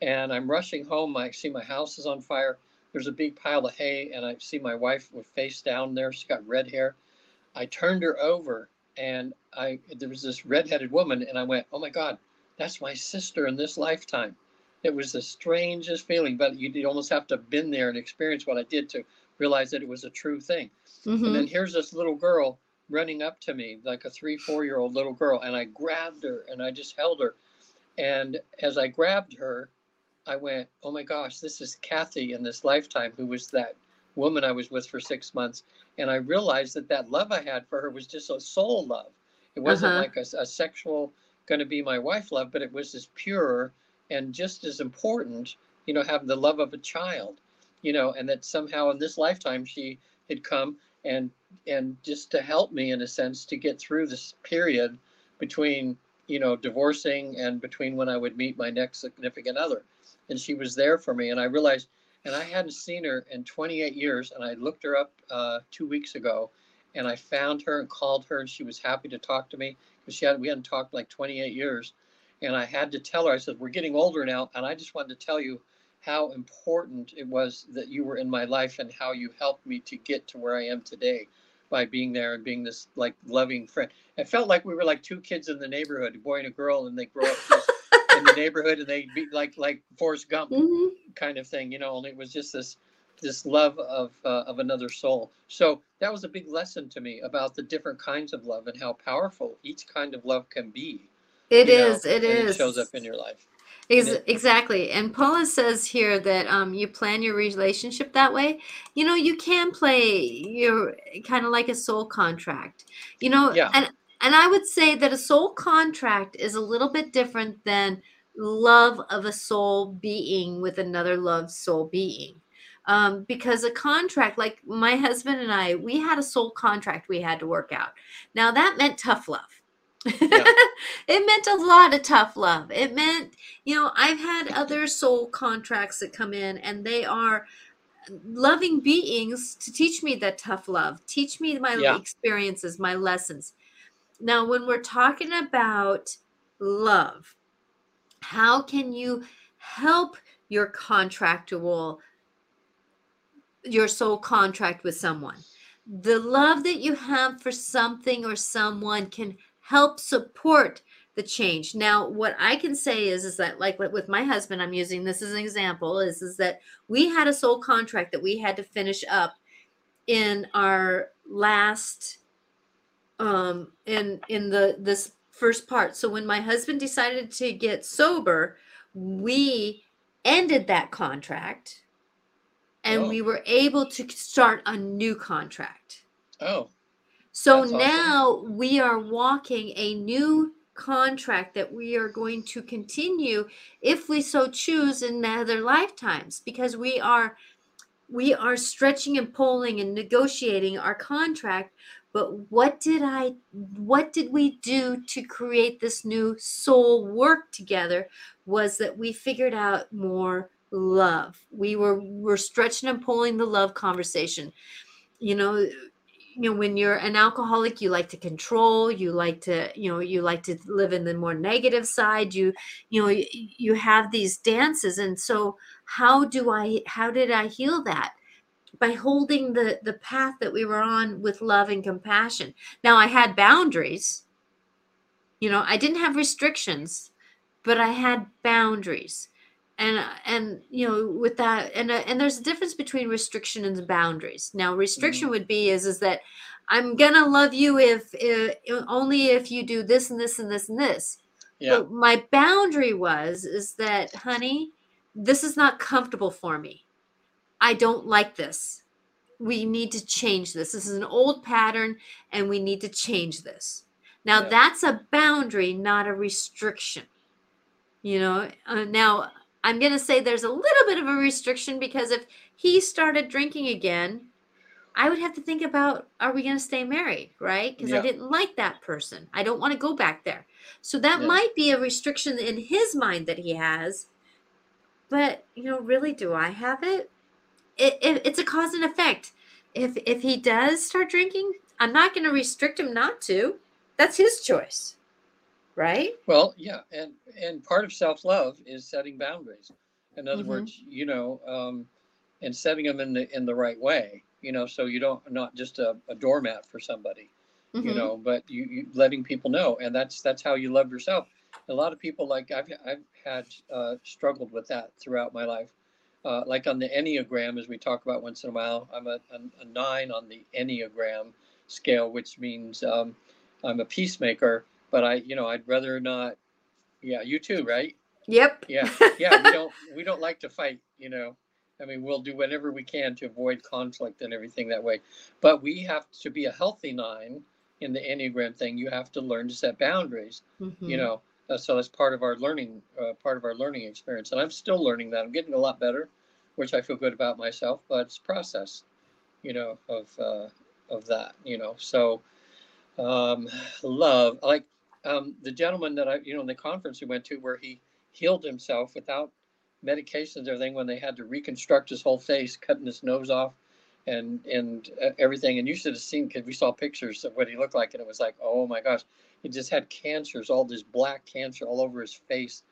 and I'm rushing home. I see my house is on fire. There's a big pile of hay, and I see my wife with face down there. She's got red hair. I turned her over, and I there was this redheaded woman, and I went, "Oh my God, that's my sister in this lifetime." It was the strangest feeling, but you'd almost have to have been there and experience what I did to realize that it was a true thing. Mm-hmm. And then here's this little girl running up to me, like a three, four-year-old little girl, and I grabbed her, and I just held her. And as I grabbed her, I went, "Oh my gosh, this is Kathy in this lifetime, who was that woman I was with for six months. And I realized that that love I had for her was just a soul love. It wasn't uh-huh. like a, a sexual, going to be my wife love, but it was this pure and just as important, you know, having the love of a child, you know, and that somehow in this lifetime she had come and and just to help me in a sense to get through this period between, you know, divorcing and between when I would meet my next significant other. And she was there for me. And I realized, and I hadn't seen her in twenty-eight years. And I looked her up uh, two weeks ago, and I found her and called her, and she was happy to talk to me because she had, we hadn't talked like twenty-eight years. And I had to tell her, I said, "We're getting older now. And I just wanted to tell you how important it was that you were in my life and how you helped me to get to where I am today by being there and being this like loving friend." It felt like we were like two kids in the neighborhood, a boy and a girl, and they grow up just in the neighborhood, and they'd be like like Forrest Gump mm-hmm. kind of thing, you know. And it was just this this love of uh, of another soul. So that was a big lesson to me about the different kinds of love and how powerful each kind of love can be. It is. Know, it is. It shows up in your life. Ex- and it, exactly. And Paula says here that um, you plan your relationship that way. You know, you can play your kind of like a soul contract. You know, yeah. and and I would say that a soul contract is a little bit different than love of a soul being with another loved soul being. Um, because a contract, like my husband and I, we had a soul contract we had to work out. Now that meant tough love. Yeah. It meant a lot of tough love. It meant, you know, I've had other soul contracts that come in, and they are loving beings to teach me that tough love, teach me my yeah. experiences, my lessons. Now, when we're talking about love, how can you help your contractual, your soul contract with someone? The love that you have for something or someone can help support the change. Now, what I can say is, is that like with my husband, I'm using this as an example, is, is that we had a soul contract that we had to finish up in our last, um, in, in the, this first part. So when my husband decided to get sober, we ended that contract, and oh. we were able to start a new contract. Oh. So That's now awesome. We are walking a new contract that we are going to continue if we so choose in other lifetimes, because we are we are stretching and pulling and negotiating our contract. But what did I what did we do to create this new soul work together was that we figured out more love. We were we're stretching and pulling the love conversation. You know, You know, when you're an alcoholic, you like to control, you like to, you know, you like to live in the more negative side. You, you know, you, you have these dances. And so how do I, how did I heal that? By holding the, the path that we were on with love and compassion. Now, I had boundaries, you know, I didn't have restrictions, but I had boundaries. And, and, you know, with that, and, and there's a difference between restriction and boundaries. Now, restriction mm-hmm. would be is, is that I'm going to love you if, if only if you do this and this and this and this. Yeah. But my boundary was, is that, honey, this is not comfortable for me. I don't like this. We need to change this. This is an old pattern, and we need to change this. Now yeah. that's a boundary, not a restriction, you know, uh, now, I'm going to say there's a little bit of a restriction, because if he started drinking again, I would have to think about, are we going to stay married, right? Because yeah. I didn't like that person. I don't want to go back there. So that yeah. might be a restriction in his mind that he has. But, you know, really, do I have it? It, it it's a cause and effect. If if he does start drinking, I'm not going to restrict him not to. That's his choice, right? Well, yeah. And, and part of self-love is setting boundaries. In other mm-hmm. words, you know, um, and setting them in the in the right way. You know, so you don't not just a, a doormat for somebody, mm-hmm. you know, but you, you letting people know. And that's that's how you love yourself. A lot of people like I've, I've had uh, struggled with that throughout my life. Uh, like on the Enneagram, as we talk about once in a while, I'm a, a, a nine on the Enneagram scale, which means um, I'm a peacemaker. But I, you know, I'd rather not. Yeah, you too, right? Yep. Yeah. Yeah. we don't we don't like to fight, you know. I mean, we'll do whatever we can to avoid conflict and everything that way. But we have to be a healthy nine in the Enneagram thing. You have to learn to set boundaries, mm-hmm. you know. Uh, so that's part of our learning, uh, part of our learning experience. And I'm still learning that. I'm getting a lot better, which I feel good about myself. But it's a process, you know, of uh, of that, you know. So um, love, like um, the gentleman that I, you know, in the conference we went to where he healed himself without medications and everything, when they had to reconstruct his whole face, cutting his nose off and and uh, everything. And you should have seen, because we saw pictures of what he looked like, and it was like, oh my gosh, he just had cancers, all this black cancer all over his face,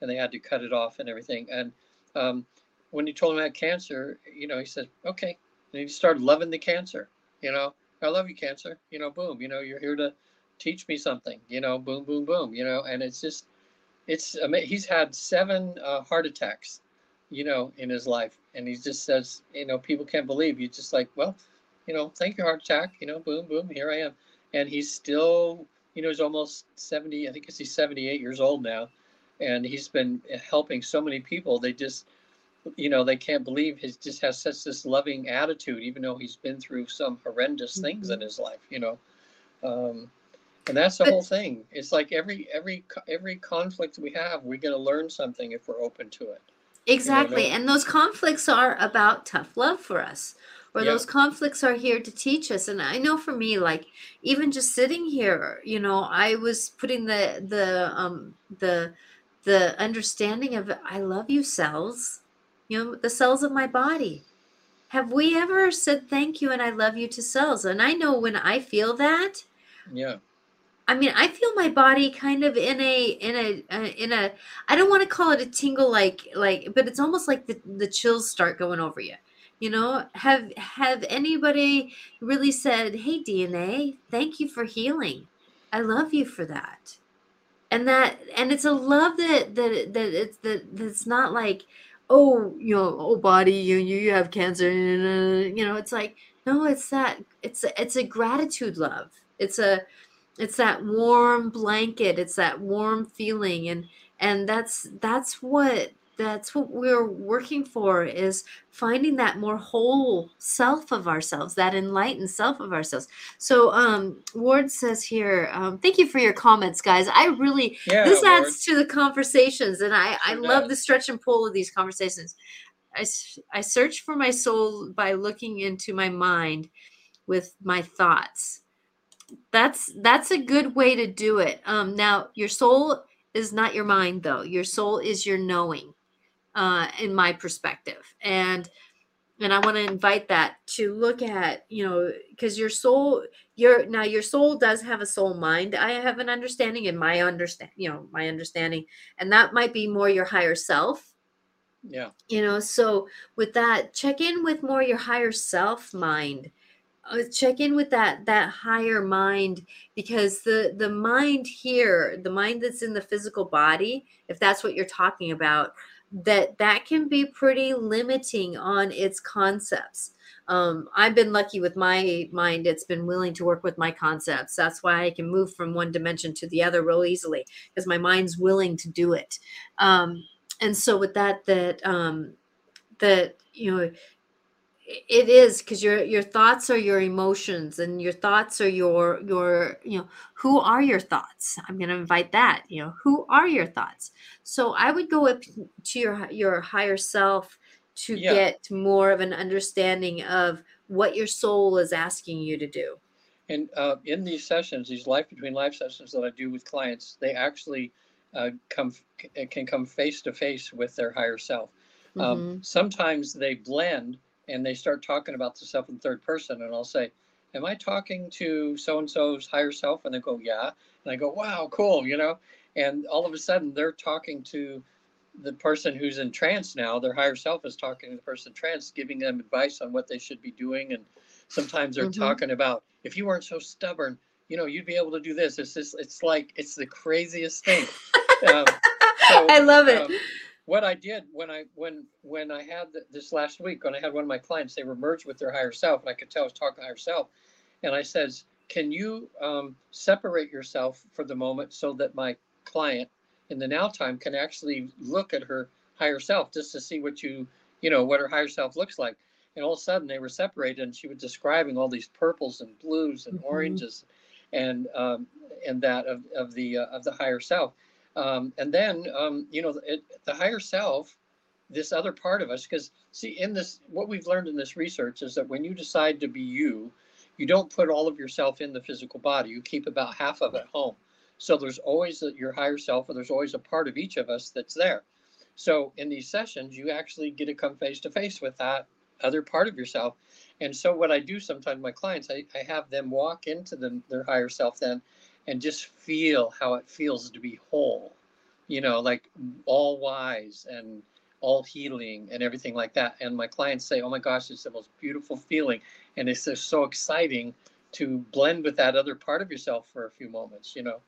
and they had to cut it off and everything. And um, when he told him I had cancer, you know, he said, okay. And he started loving the cancer, you know, I love you, cancer, you know, boom, you know, you're here to teach me something, you know, boom, boom, boom, you know. And it's just, It's he's had seven uh, heart attacks, you know, in his life. And he just says, you know, people can't believe you just like, well, you know, thank you, heart attack, you know, boom, boom, here I am. And he's still, you know, he's almost seventy. I think he's seventy-eight years old now. And he's been helping so many people. They just, you know, they can't believe he just has such this loving attitude, even though he's been through some horrendous mm-hmm. things in his life, you know. Um And that's the whole thing. It's like every every every conflict we have, we're going to learn something if we're open to it. Exactly. You know? And those conflicts are about tough love for us, or yeah. those conflicts are here to teach us. And I know for me, like even just sitting here, you know, I was putting the the um the the understanding of I love you cells, you know, the cells of my body. Have we ever said thank you and I love you to cells? And I know when I feel that, yeah. I mean, I feel my body kind of in a, in a, in a, I don't want to call it a tingle, like, like, but it's almost like the, the chills start going over you, you know. Have, have anybody really said, hey, D N A, thank you for healing. I love you for that. And that, and it's a love that, that, that it's, that, that's not like, oh, you know, oh body, you, you have cancer, you know, it's like, no, it's that, it's, a, it's a gratitude love. It's a, It's that warm blanket. It's that warm feeling, and and that's that's what that's what we're working for, is finding that more whole self of ourselves, that enlightened self of ourselves. So um, Ward says here, um, thank you for your comments, guys. I really yeah, this Ward. adds to the conversations, and I, I love the stretch and pull of these conversations. I I search for my soul by looking into my mind with my thoughts. That's that's a good way to do it. Um, now, your soul is not your mind, though. Your soul is your knowing, uh, in my perspective. And and I want to invite that to look at, you know, because your soul, your now your soul does have a soul mind. I have an understanding and my understand, you know, my understanding, and that might be more your higher self. Yeah. You know, so with that, check in with more your higher self mind. Check in with that that higher mind, because the the mind here, the mind that's in the physical body, if that's what you're talking about, that that can be pretty limiting on its concepts. Um, I've been lucky with my mind; it's been willing to work with my concepts. That's why I can move from one dimension to the other real easily, because my mind's willing to do it. Um, and so with that, that um, that you know. It is, because your your thoughts are your emotions, and your thoughts are your your you know, who are your thoughts? I'm going to invite that, you know, who are your thoughts? So I would go up to your your higher self to yeah. get more of an understanding of what your soul is asking you to do. And uh, in these sessions, these life between life sessions that I do with clients, they actually uh, come can come face to face with their higher self. Mm-hmm. Um, sometimes they blend and they start talking about the self in third person, and I'll say, am I talking to so-and-so's higher self? And they go, yeah. And I go, wow, cool, you know? And all of a sudden they're talking to the person who's in trance now. Their higher self is talking to the person in trance, giving them advice on what they should be doing. And sometimes they're mm-hmm. talking about, if you weren't so stubborn, you know, you'd be able to do this. It's just, it's like, it's the craziest thing. um, so, I love it. Um, what I did when I, when, when I had this last week, when I had one of my clients, they were merged with their higher self, and I could tell I was talking to higher self. And I says, can you um, separate yourself for the moment so that my client in the now time can actually look at her higher self, just to see what you, you know, what her higher self looks like. And all of a sudden they were separated, and she was describing all these purples and blues and mm-hmm. oranges and, um, and that of, of the, uh, of the higher self. Um, and then, um, you know, it, the higher self, this other part of us, because see in this, what we've learned in this research is that when you decide to be you, you don't put all of yourself in the physical body. You keep about half of it home. So there's always your higher self, or there's always a part of each of us that's there. So in these sessions, you actually get to come face to face with that other part of yourself. And so what I do sometimes with my clients, I, I have them walk into the, their higher self then, and just feel how it feels to be whole, you know, like all wise and all healing and everything like that. And my clients say, oh my gosh, it's the most beautiful feeling. And it's just so exciting to blend with that other part of yourself for a few moments, you know,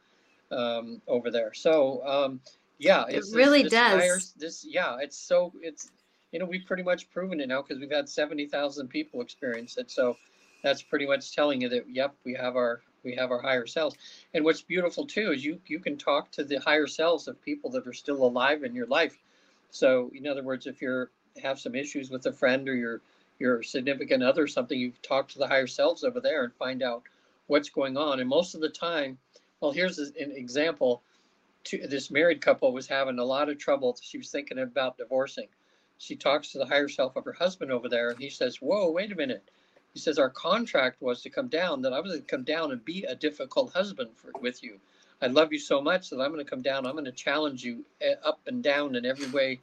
um, over there. So, um, yeah, it's, it really this, this does. Higher, this, yeah, it's so, it's, you know, we've pretty much proven it now, because we've had seventy thousand people experience it. So that's pretty much telling you that, yep, we have our, we have our higher selves. And what's beautiful too, is you, you can talk to the higher selves of people that are still alive in your life. So in other words, if you're have some issues with a friend or your, your significant other or something, you talk to the higher selves over there and find out what's going on. And most of the time, well, here's an example. To, this married couple was having a lot of trouble. She was thinking about divorcing. She talks to the higher self of her husband over there, and he says, whoa, wait a minute. He says, our contract was to come down, that I was going to come down and be a difficult husband for, with you. I love you so much that I'm going to come down. I'm going to challenge you up and down in every way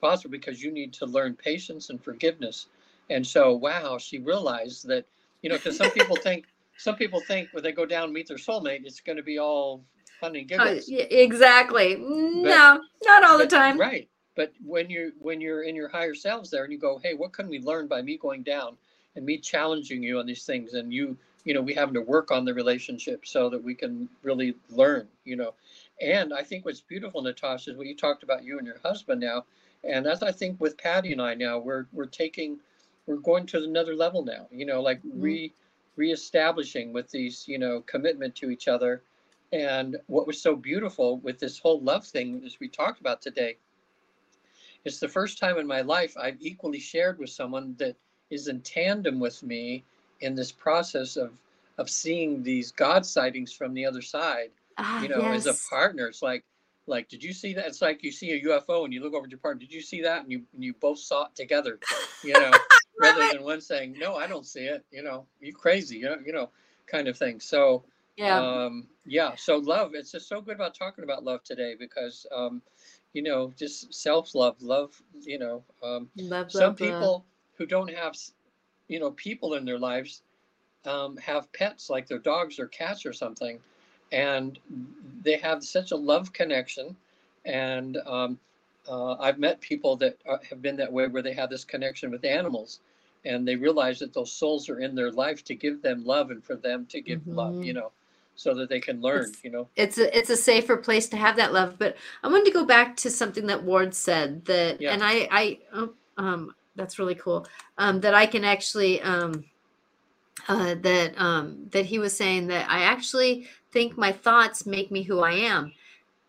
possible, because you need to learn patience and forgiveness. And so, wow, she realized that, you know, because some people think, some people think when they go down and meet their soulmate, it's going to be all fun and giggles. Uh, exactly. No, but, not all but, the time. Right. But when you're, when you're in your higher selves there and you go, hey, what can we learn by me going down and me challenging you on these things, and you, you know, we having to work on the relationship so that we can really learn, you know. And I think what's beautiful, Natasha, is what you talked about you and your husband now. And as I think with Patty and I now, we're, we're taking, we're going to another level now, you know, like mm-hmm. re reestablishing with these, you know, commitment to each other. And what was so beautiful with this whole love thing, as we talked about today, it's the first time in my life I've equally shared with someone that is in tandem with me in this process of of seeing these God sightings from the other side, ah, you know, yes. as a partner. It's like, like, did you see that? It's like you see a U F O and you look over at your partner. Did you see that? And you and you both saw it together, you know, rather it. than one saying, no, I don't see it. You know, you crazy, you know, you know, kind of thing. So, yeah. Um, yeah. So love, it's just so good about talking about love today, because, um, you know, just self-love, love, you know, um, love, some love, people love. who don't have, you know, people in their lives, um, have pets like their dogs or cats or something. And they have such a love connection. And um, uh, I've met people that are, have been that way, where they have this connection with animals, and they realize that those souls are in their life to give them love, and for them to give mm-hmm. love, you know, so that they can learn, it's, you know. It's a, it's a safer place to have that love. But I wanted to go back to something that Ward said that, yeah. and I, I, um, that's really cool. Um, that I can actually, um, uh, that, um, that he was saying that I actually think my thoughts make me who I am,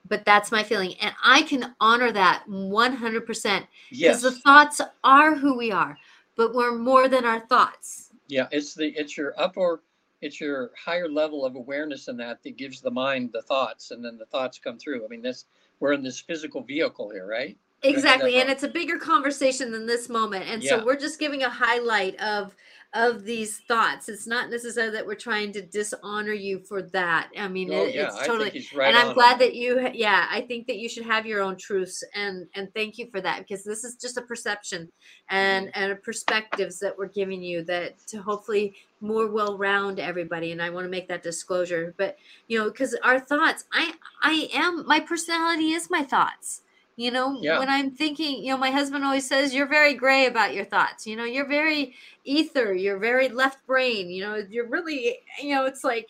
but that's my feeling. And I can honor that one hundred percent, because the thoughts are who we are, but we're more than our thoughts. Yeah. It's the, it's your upper, it's your higher level of awareness in that, that gives the mind the thoughts, and then the thoughts come through. I mean, that's, we're in this physical vehicle here, right? Exactly. And it's a bigger conversation than this moment. And yeah. so we're just giving a highlight of of these thoughts. It's not necessarily that we're trying to dishonor you for that. I mean, oh, it, yeah. it's totally, I think he's right and I'm on. glad that you, yeah, I think that you should have your own truths, and, and thank you for that, because this is just a perception and, and a perspectives that we're giving you that to hopefully more well round everybody. And I want to make that disclosure, but you know, cause our thoughts, I, I am, my personality is my thoughts. You know, yeah. when I'm thinking, you know, my husband always says, you're very gray about your thoughts. You know, you're very ether. You're very left brain. You know, you're really, you know, it's like,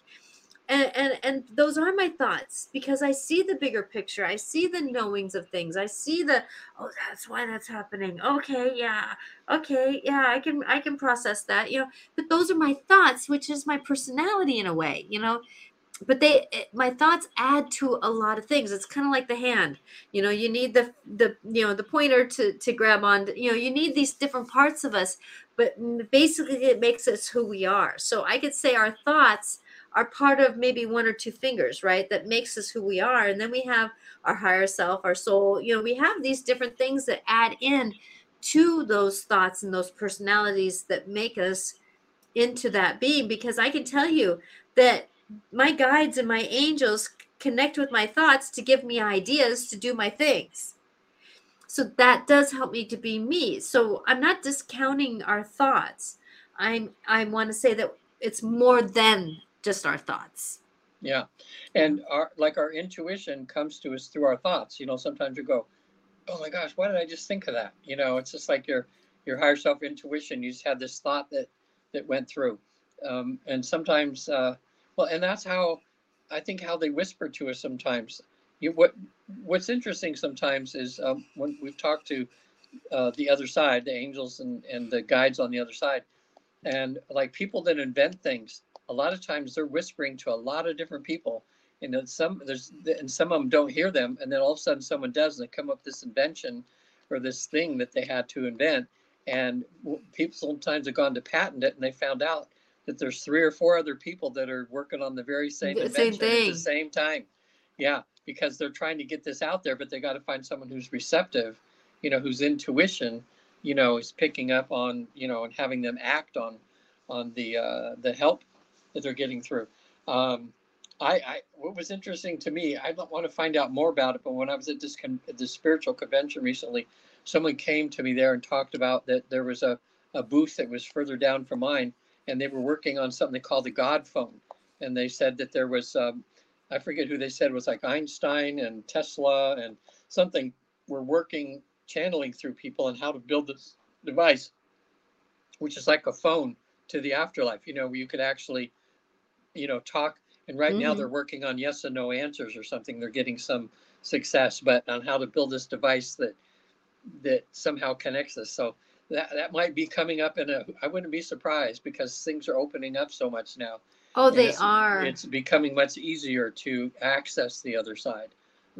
and, and, and those are my thoughts, because I see the bigger picture. I see the knowings of things. I see the, oh, that's why that's happening. Okay. Yeah. Okay. Yeah. I can, I can process that, you know, but those are my thoughts, which is my personality in a way, you know. But they, my thoughts add to a lot of things. It's kind of like the hand, you know, you need the, the, you know, the pointer to, to grab on, you know, you need these different parts of us, but basically it makes us who we are. So I could say our thoughts are part of maybe one or two fingers, right? That makes us who we are. And then we have our higher self, our soul, you know, we have these different things that add in to those thoughts and those personalities that make us into that being. Because I can tell you that my guides and my angels connect with my thoughts to give me ideas to do my things. So that does help me to be me. So I'm not discounting our thoughts. I'm, I want to say that it's more than just our thoughts. Yeah. And our, like our intuition comes to us through our thoughts. You know, sometimes you go, oh my gosh, why did I just think of that? You know, it's just like your, your higher self intuition. You just had this thought that, that went through. Um, and sometimes, uh, Well, and that's how, I think how they whisper to us sometimes. You, what What's interesting sometimes is um, when we've talked to uh, the other side, the angels and, and the guides on the other side, and like people that invent things, a lot of times they're whispering to a lot of different people, and then some there's and some of them don't hear them, and then all of a sudden someone does, and they come up with this invention or this thing that they had to invent, and people sometimes have gone to patent it, and they found out that there's three or four other people that are working on the very same the invention same thing. at the same time. Yeah, because they're trying to get this out there, but they got to find someone who's receptive, you know, whose intuition, you know, is picking up on, you know, and having them act on, on the, uh, the help that they're getting through. Um, I, I, what was interesting to me, I don't want to find out more about it, but when I was at this, con- this spiritual convention recently, someone came to me there and talked about that there was a, a booth that was further down from mine, and they were working on something called the God phone. And they said that there was, um, I forget who they said, was like Einstein and Tesla and something were working, channeling through people and how to build this device, which is like a phone to the afterlife, you know, where you could actually, you know, talk. And right mm-hmm. now they're working on yes and no answers or something. They're getting some success, but on how to build this device that, that somehow connects us. So That that might be coming up in a, I wouldn't be surprised, because things are opening up so much now. Oh, they it's, are. It's becoming much easier to access the other side.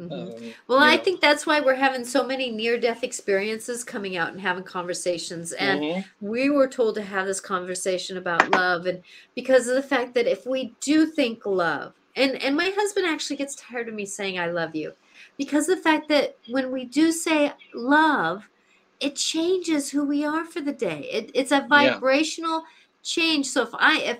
Mm-hmm. Um, well, I know. think that's why we're having so many near-death experiences coming out and having conversations. And mm-hmm. we were told to have this conversation about love, and because of the fact that if we do think love, and, and my husband actually gets tired of me saying I love you, because of the fact that when we do say love, it changes who we are for the day. It, it's a vibrational yeah. change. So if I, if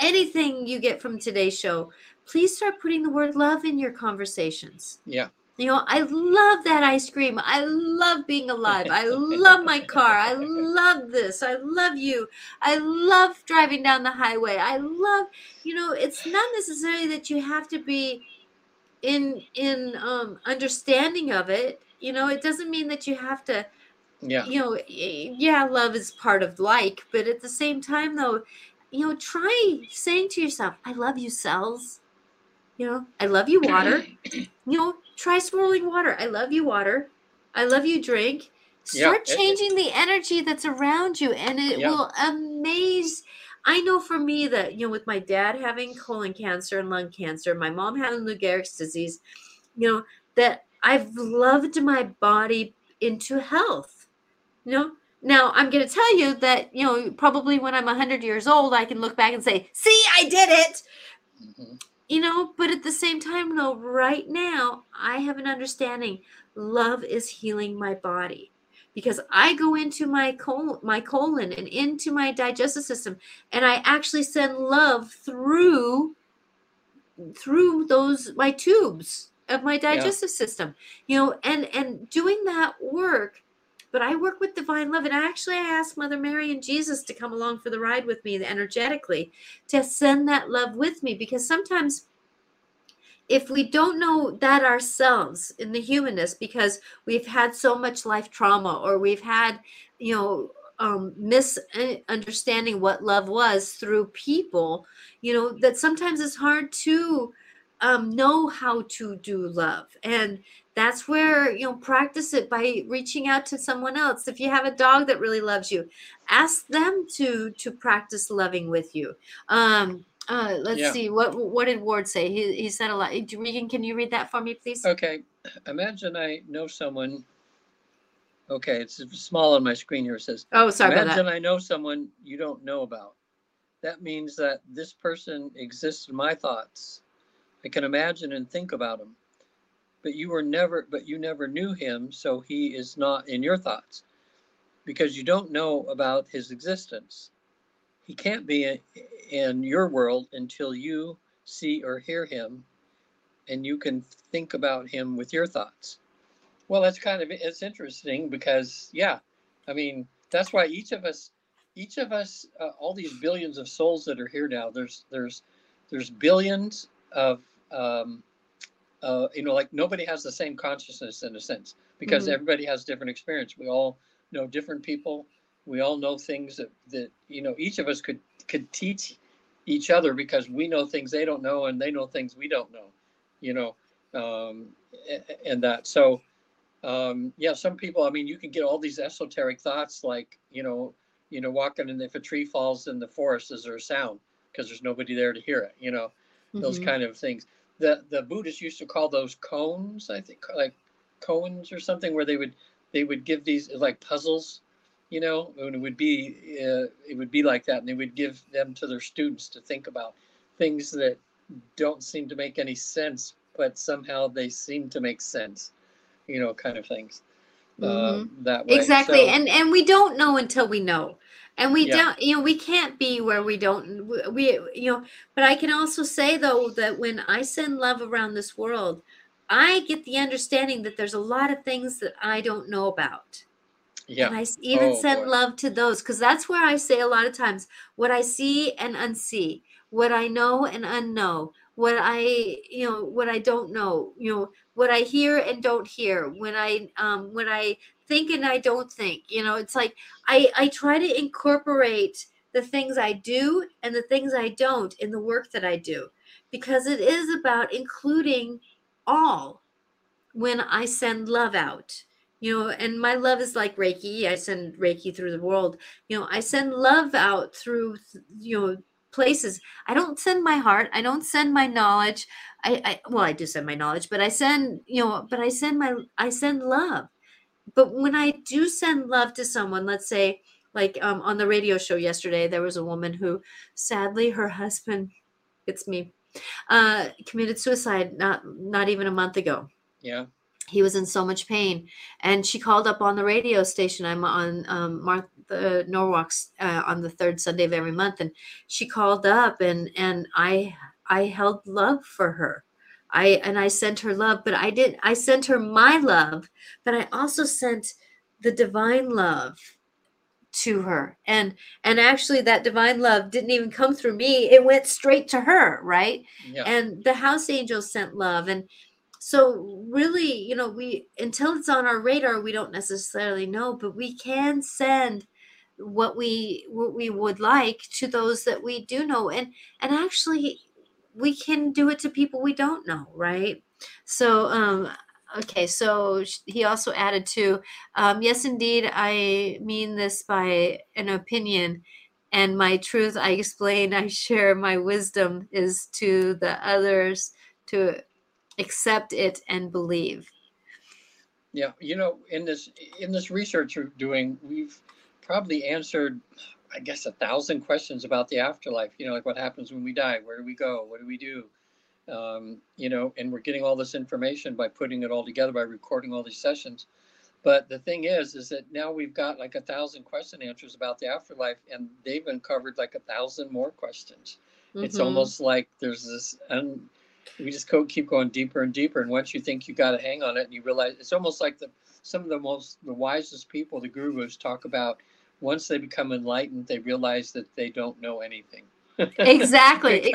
anything you get from today's show, please start putting the word love in your conversations. Yeah. You know, I love that ice cream. I love being alive. I love my car. I love this. I love you. I love driving down the highway. I love, you know, it's not necessarily that you have to be in, in um, understanding of it. You know, it doesn't mean that you have to, Yeah, you know, yeah, love is part of like, but at the same time, though, you know, try saying to yourself, I love you, cells. You know, I love you, water. You know, try swirling water. I love you, water. I love you, drink. Start yeah, it, changing the energy that's around you, and it yeah. will amaze. I know for me that, you know, with my dad having colon cancer and lung cancer, my mom having Lou Gehrig's disease, you know, that I've loved my body into health. You know, now I'm going to tell you that, you know, probably when I'm one hundred years old, I can look back and say, see, I did it. Mm-hmm. You know, but at the same time, though, right now, I have an understanding. Love is healing my body because I go into my colon, my colon and into my digestive system, and I actually send love through through those my tubes of my digestive yeah. system. You know, and and doing that work. But I work with divine love, and actually I asked Mother Mary and Jesus to come along for the ride with me energetically, to send that love with me, because sometimes if we don't know that ourselves in the humanness, because we've had so much life trauma, or we've had, you know, um, misunderstanding what love was through people, you know, that sometimes it's hard to um, know how to do love. And that's where, you know, practice it by reaching out to someone else. If you have a dog that really loves you, ask them to to practice loving with you. Um, uh, let's yeah. see, what what did Ward say? He, he said a lot. Regan, can you read that for me, please? Okay. Imagine I know someone. Okay, it's small on my screen here. It says, oh, sorry about that. Imagine I know someone you don't know about. That means that this person exists in my thoughts. I can imagine and think about him. But you were never, but you never knew him, so he is not in your thoughts, because you don't know about his existence. He can't be in, in your world until you see or hear him, and you can think about him with your thoughts. Well, that's kind of it's interesting because, yeah, I mean that's why each of us, each of us, uh, all these billions of souls that are here now. There's there's there's billions of. Um, Uh, you know, like nobody has the same consciousness in a sense, because mm-hmm. everybody has different experience. We all know different people. We all know things that, that, you know, each of us could, could teach each other, because we know things they don't know and they know things we don't know, you know, um, and that. So, um, yeah, some people, I mean, you can get all these esoteric thoughts like, you know, you know, walking and if a tree falls in the forest, is there a sound? Because there's nobody there to hear it, you know, mm-hmm. those kind of things. The the Buddhists used to call those cones, I think, like cones or something, where they would they would give these like puzzles, you know, and it would be uh, it would be like that, and they would give them to their students to think about things that don't seem to make any sense, but somehow they seem to make sense, you know, kind of things. Mm-hmm. uh, that way. Exactly, so, and and we don't know until we know. And we yeah. don't, you know, we can't be where we don't, we, you know, but I can also say, though, that when I send love around this world, I get the understanding that there's a lot of things that I don't know about. Yeah. And I even oh, send boy. love to those, because that's where I say a lot of times, what I see and unsee, what I know and unknow, what I, you know, what I don't know, you know, what I hear and don't hear, when I, um, when I, think and I don't think, you know, it's like I, I try to incorporate the things I do and the things I don't in the work that I do, because it is about including all when I send love out, you know, and my love is like Reiki. I send Reiki through the world, you know, I send love out through, you know, places. I don't send my heart. I don't send my knowledge. I, I well, I do send my knowledge, but I send, you know, but I send my, I send love. But when I do send love to someone, let's say, like um, on the radio show yesterday, there was a woman who, sadly, her husband, it's me, uh, committed suicide not not even a month ago. Yeah. He was in so much pain. And she called up on the radio station. I'm on um, Mark the Norwalks uh, on the third Sunday of every month. And she called up, and, and I I held love for her. I and I sent her love, but I didn't. I sent her my love, but I also sent the divine love to her, and and actually that divine love didn't even come through me; it went straight to her, right? Yeah. And the house angels sent love, and so really, you know, we until it's on our radar, we don't necessarily know, but we can send what we what we would like to those that we do know, and and actually. We can do it to people we don't know, right? So, um, okay, so he also added to, um, yes, indeed, I mean this by an opinion, and my truth I explain, I share my wisdom is to the others to accept it and believe. Yeah, you know, in this in this research we're doing, we've probably answered I guess a thousand questions about the afterlife, you know, like what happens when we die, where do we go, what do we do, um, you know, and we're getting all this information by putting it all together, by recording all these sessions. But the thing is, is that now we've got like a thousand question answers about the afterlife, and they've uncovered like a thousand more questions. Mm-hmm. It's almost like there's this, and we just go, keep going deeper and deeper. And once you think you got a hang on it, and you realize it's almost like the some of the most, the wisest people, the gurus, talk about once they become enlightened, they realize that they don't know anything. Exactly.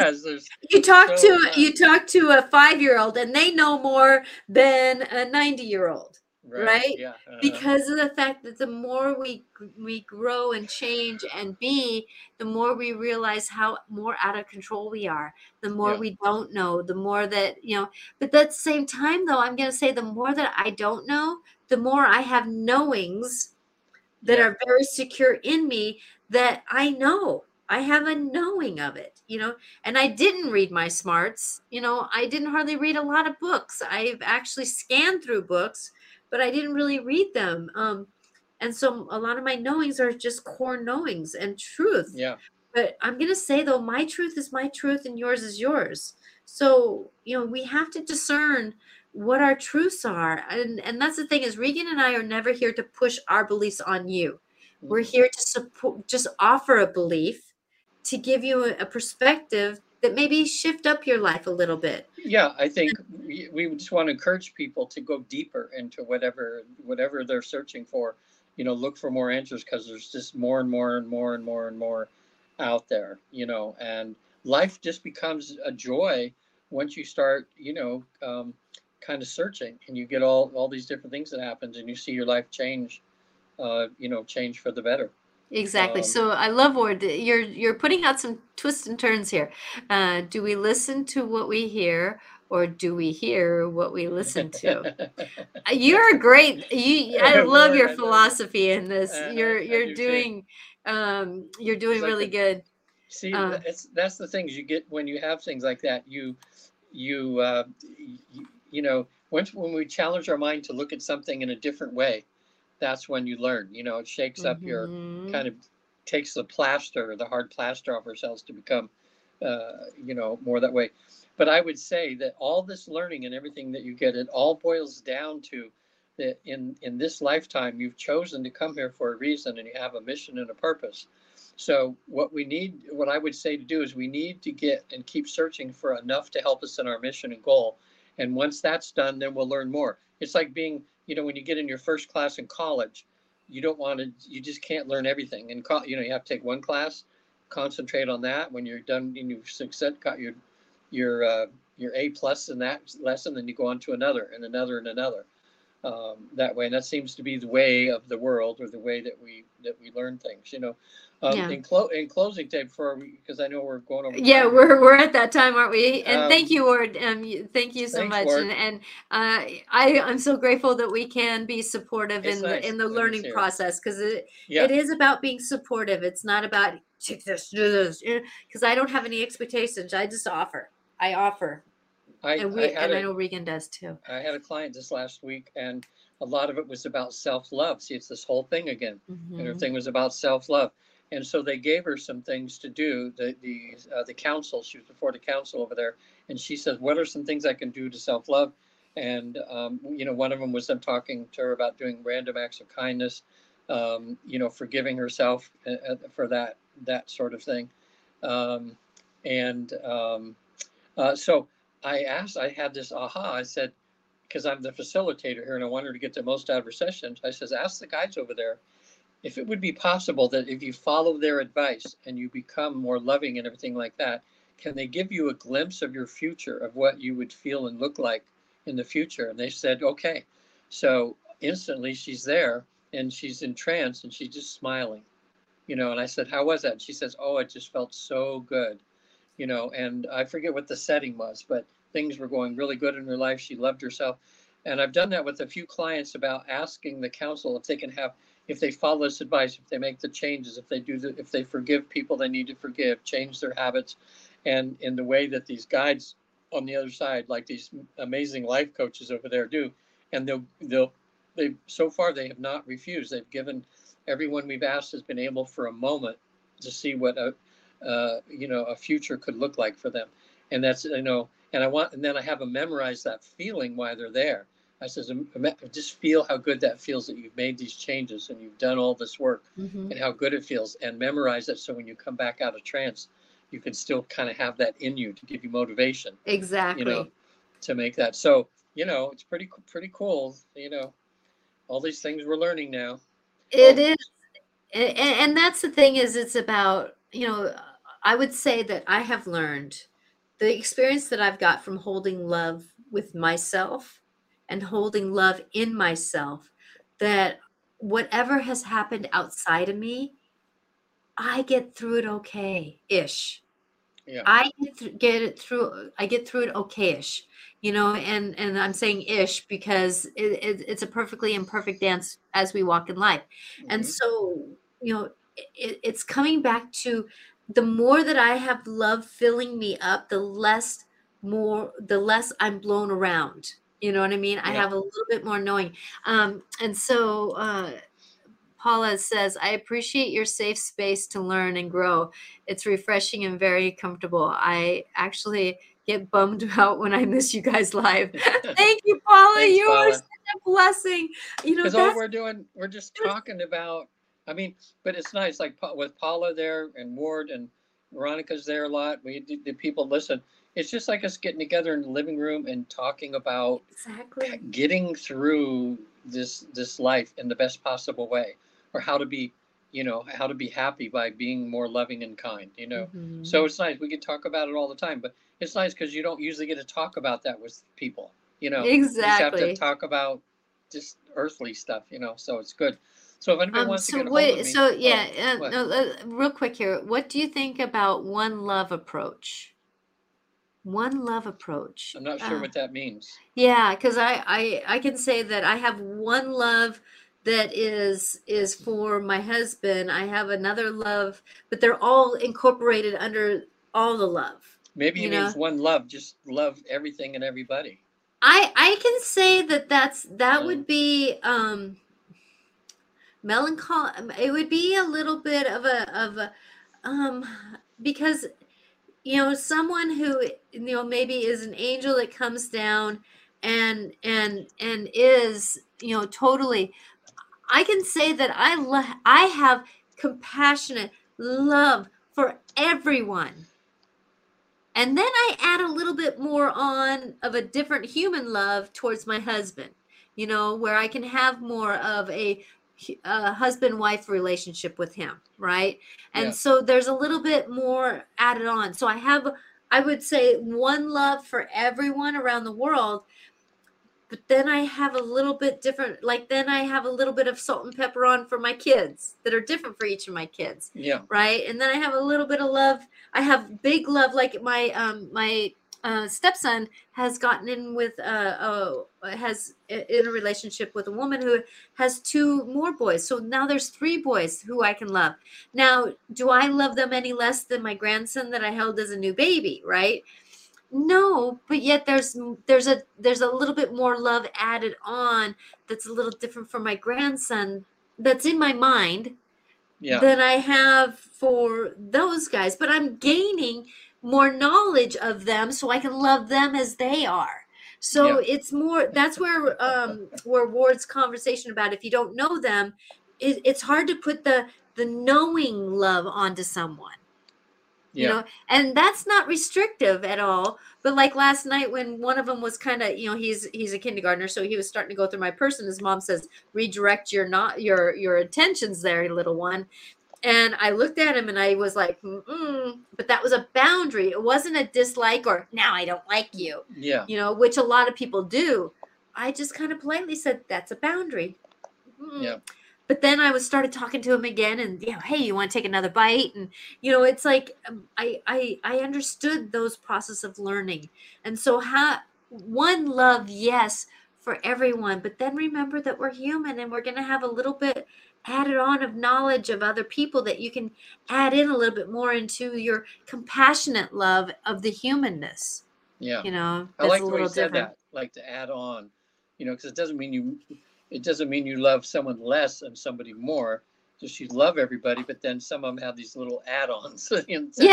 You talk so to much. you talk to a five-year-old, and they know more than a ninety-year-old. Right, right? Yeah. Uh, because of the fact that the more we we grow and change and be, the more we realize how more out of control we are, the more yeah. we don't know, the more that, you know, but at the same time, though, I'm going to say the more that I don't know, the more I have knowings that yeah. are very secure in me that I know. I have a knowing of it, you know, and I didn't read my smarts. You know, I didn't hardly read a lot of books. I've actually scanned through books, but I didn't really read them. Um, and so a lot of my knowings are just core knowings and truth. Yeah. But I'm going to say, though, my truth is my truth and yours is yours. So, you know, we have to discern what our truths are. And, and that's the thing is, Regan and I are never here to push our beliefs on you. We're here to support, just offer a belief to give you a, a perspective that maybe shift up your life a little bit. Yeah, I think we, we just want to encourage people to go deeper into whatever whatever they're searching for. You know, look for more answers, because there's just more and more and more and more and more out there, you know, and life just becomes a joy once you start, you know, um, kind of searching, and you get all, all these different things that happens, and you see your life change, uh, you know, change for the better. Exactly. Um, so I love word. You're you're putting out some twists and turns here. Uh, do we listen to what we hear, or do we hear what we listen to? You're great. You, I love your philosophy in this. You're you're doing um, you're doing really good. See, uh, it's, that's the things you get when you have things like that. You you uh, you, you know, once when we challenge our mind to look at something in a different way, that's when you learn, you know, it shakes up mm-hmm. your kind of takes the plaster, the hard plaster off ourselves to become, uh, you know, more that way. But I would say that all this learning and everything that you get, it all boils down to that in, in this lifetime, you've chosen to come here for a reason, and you have a mission and a purpose. So what we need, what I would say to do is we need to get and keep searching for enough to help us in our mission and goal. And once that's done, then we'll learn more. It's like being, you know, when you get in your first class in college, you don't want to, you just can't learn everything. And, co- you know, you have to take one class, concentrate on that. When you're done and you've success, got your, your, uh, your A plus in that lesson, then you go on to another and another and another um, that way. And that seems to be the way of the world, or the way that we, that we learn things, you know. Um, yeah. in, clo- in closing, Dave, for because I know we're going over. Yeah, time. we're we're at that time, aren't we? And um, thank you, Ward. Um, thank you so thanks, much. Ward. And and uh, I I'm so grateful that we can be supportive it's in nice. the, in the Let learning process, because it yeah. it is about being supportive. It's not about take this, do this, because I don't have any expectations. I just offer. I offer. I and, we, I, and a, I know Regan does too. I had a client this last week, and a lot of it was about self-love. See, it's this whole thing again, mm-hmm. and everything was about self-love. And so they gave her some things to do, the the, uh, the council. She was before the council over there. And she says, what are some things I can do to self-love? And, um, you know, one of them was them talking to her about doing random acts of kindness, um, you know, forgiving herself for that, that sort of thing. Um, and um, uh, so I asked, I had this aha, I said, because I'm the facilitator here and I want her to get the most out of her sessions. I says, ask the guys over there if it would be possible that if you follow their advice and you become more loving and everything like that, can they give you a glimpse of your future, of what you would feel and look like in the future? And they said, okay. So instantly she's there and she's in trance and she's just smiling, you know, and I said, how was that? And she says, oh, it just felt so good, you know, and I forget what the setting was, but things were going really good in her life. She loved herself. And I've done that with a few clients about asking the council if they can have, if they follow this advice, if they make the changes, if they do the, if they forgive people they need to forgive, change their habits. And in the way that these guides on the other side, like these amazing life coaches over there do, and they'll, they'll, they, so far they have not refused. They've given, everyone we've asked has been able for a moment to see what a, uh, you know, a future could look like for them. And that's, you know, and I want, and then I have them memorize that feeling while they're there. I says, just feel how good that feels that you've made these changes and you've done all this work, mm-hmm. and how good it feels, and memorize it. So when you come back out of trance, you can still kind of have that in you to give you motivation. Exactly. You know, to make that. So, you know, it's pretty, pretty cool. You know, all these things we're learning now. It oh. is. And, and that's the thing is, it's about, you know, I would say that I have learned the experience that I've got from holding love with myself and holding love in myself, that whatever has happened outside of me, I get through it okay-ish. Yeah. I get, th- get it through. I get through it okay-ish, you know, and, and I'm saying ish because it, it, it's a perfectly imperfect dance as we walk in life. Mm-hmm. And so, you know, it, it's coming back to the more that I have love filling me up, the less more, the less I'm blown around. You know what I mean? Yeah. I have a little bit more knowing. Um, and so, uh, Paula says, I appreciate your safe space to learn and grow. It's refreshing and very comfortable. I actually get bummed out when I miss you guys live. Thank you, Paula. Thanks, you Paula. Are such a blessing. You know, that's all we're doing. We're just talking about, I mean, but it's nice. Like with Paula there and Ward and Veronica's there a lot. We the people listen. It's just like us getting together in the living room and talking about exactly getting through this this life in the best possible way. Or how to be, you know, how to be happy by being more loving and kind, you know. Mm-hmm. So it's nice. We can talk about it all the time, but it's nice because you don't usually get to talk about that with people, you know. Exactly. You just have to talk about just earthly stuff, you know, so it's good. So if anybody um, wants so to get what, a hold of me. So, yeah, oh, uh, no, uh, real quick here. What do you think about one love approach? One love approach. I'm not sure uh, what that means. Yeah, because I, I, I can say that I have one love that is is for my husband. I have another love, but they're all incorporated under all the love. Maybe it means one love, just love everything and everybody. I I can say that that's that um, would be um, melancholy. It would be a little bit of a of a um, because you know someone who you know maybe is an angel that comes down and and and is you know totally. I can say that I lo- I have compassionate love for everyone. And then I add a little bit more on of a different human love towards my husband, you know, where I can have more of a, a husband-wife relationship with him, right? And yeah. So there's a little bit more added on. So I have, I would say, one love for everyone around the world. But then I have a little bit different, like then I have a little bit of salt and pepper on for my kids that are different for each of my kids. Yeah. Right. And then I have a little bit of love. I have big love. Like my, um, my, uh, stepson has gotten in with, uh, oh, has in a relationship with a woman who has two more boys. So now there's three boys who I can love. Now, do I love them any less than my grandson that I held as a new baby? Right. No, but yet there's there's a there's a little bit more love added on that's a little different for my grandson that's in my mind yeah. than I have for those guys. But I'm gaining more knowledge of them so I can love them as they are. So yeah. It's more that's where um, where Ward's conversation about if you don't know them, it, it's hard to put the the knowing love onto someone. You know, and that's not restrictive at all. But like last night when one of them was kind of, you know, he's he's a kindergartner, so he was starting to go through my person. His mom says, redirect your not your your attentions there, little one. And I looked at him and I was like, mm-mm. But that was a boundary. It wasn't a dislike or now I don't like you. Yeah. You know, which a lot of people do. I just kind of politely said, that's a boundary. Mm-mm. Yeah. But then I was started talking to him again and, you know, hey, you want to take another bite? And, you know, it's like um, I, I I understood those process of learning. And so how, one love, yes, for everyone. But then remember that we're human and we're going to have a little bit added on of knowledge of other people that you can add in a little bit more into your compassionate love of the humanness. Yeah. You know, I like the way you said that, like to add on, you know, because it doesn't mean you... It doesn't mean you love someone less and somebody more. Just you love everybody, but then some of them have these little add-ons. Yeah, it's a,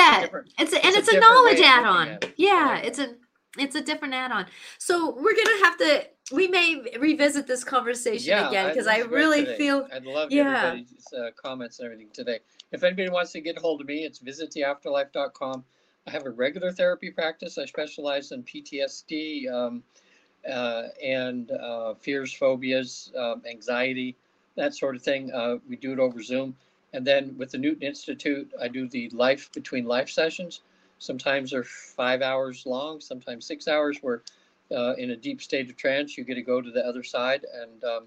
and it's, it's a, a knowledge add-on. It. Yeah, like, it's a It's a different add-on. So we're going to have to, we may revisit this conversation yeah, again, because I really today. feel. I'd love yeah. everybody's uh, comments and everything today. If anybody wants to get a hold of me, it's visit the afterlife dot com. I have a regular therapy practice. I specialize in P T S D um, uh, and uh, fears, phobias, um, anxiety, that sort of thing. Uh, we do it over Zoom. And then with the Newton Institute, I do the life between life sessions. Sometimes they're five hours long, sometimes six hours. We're uh, in a deep state of trance. You get to go to the other side, and um,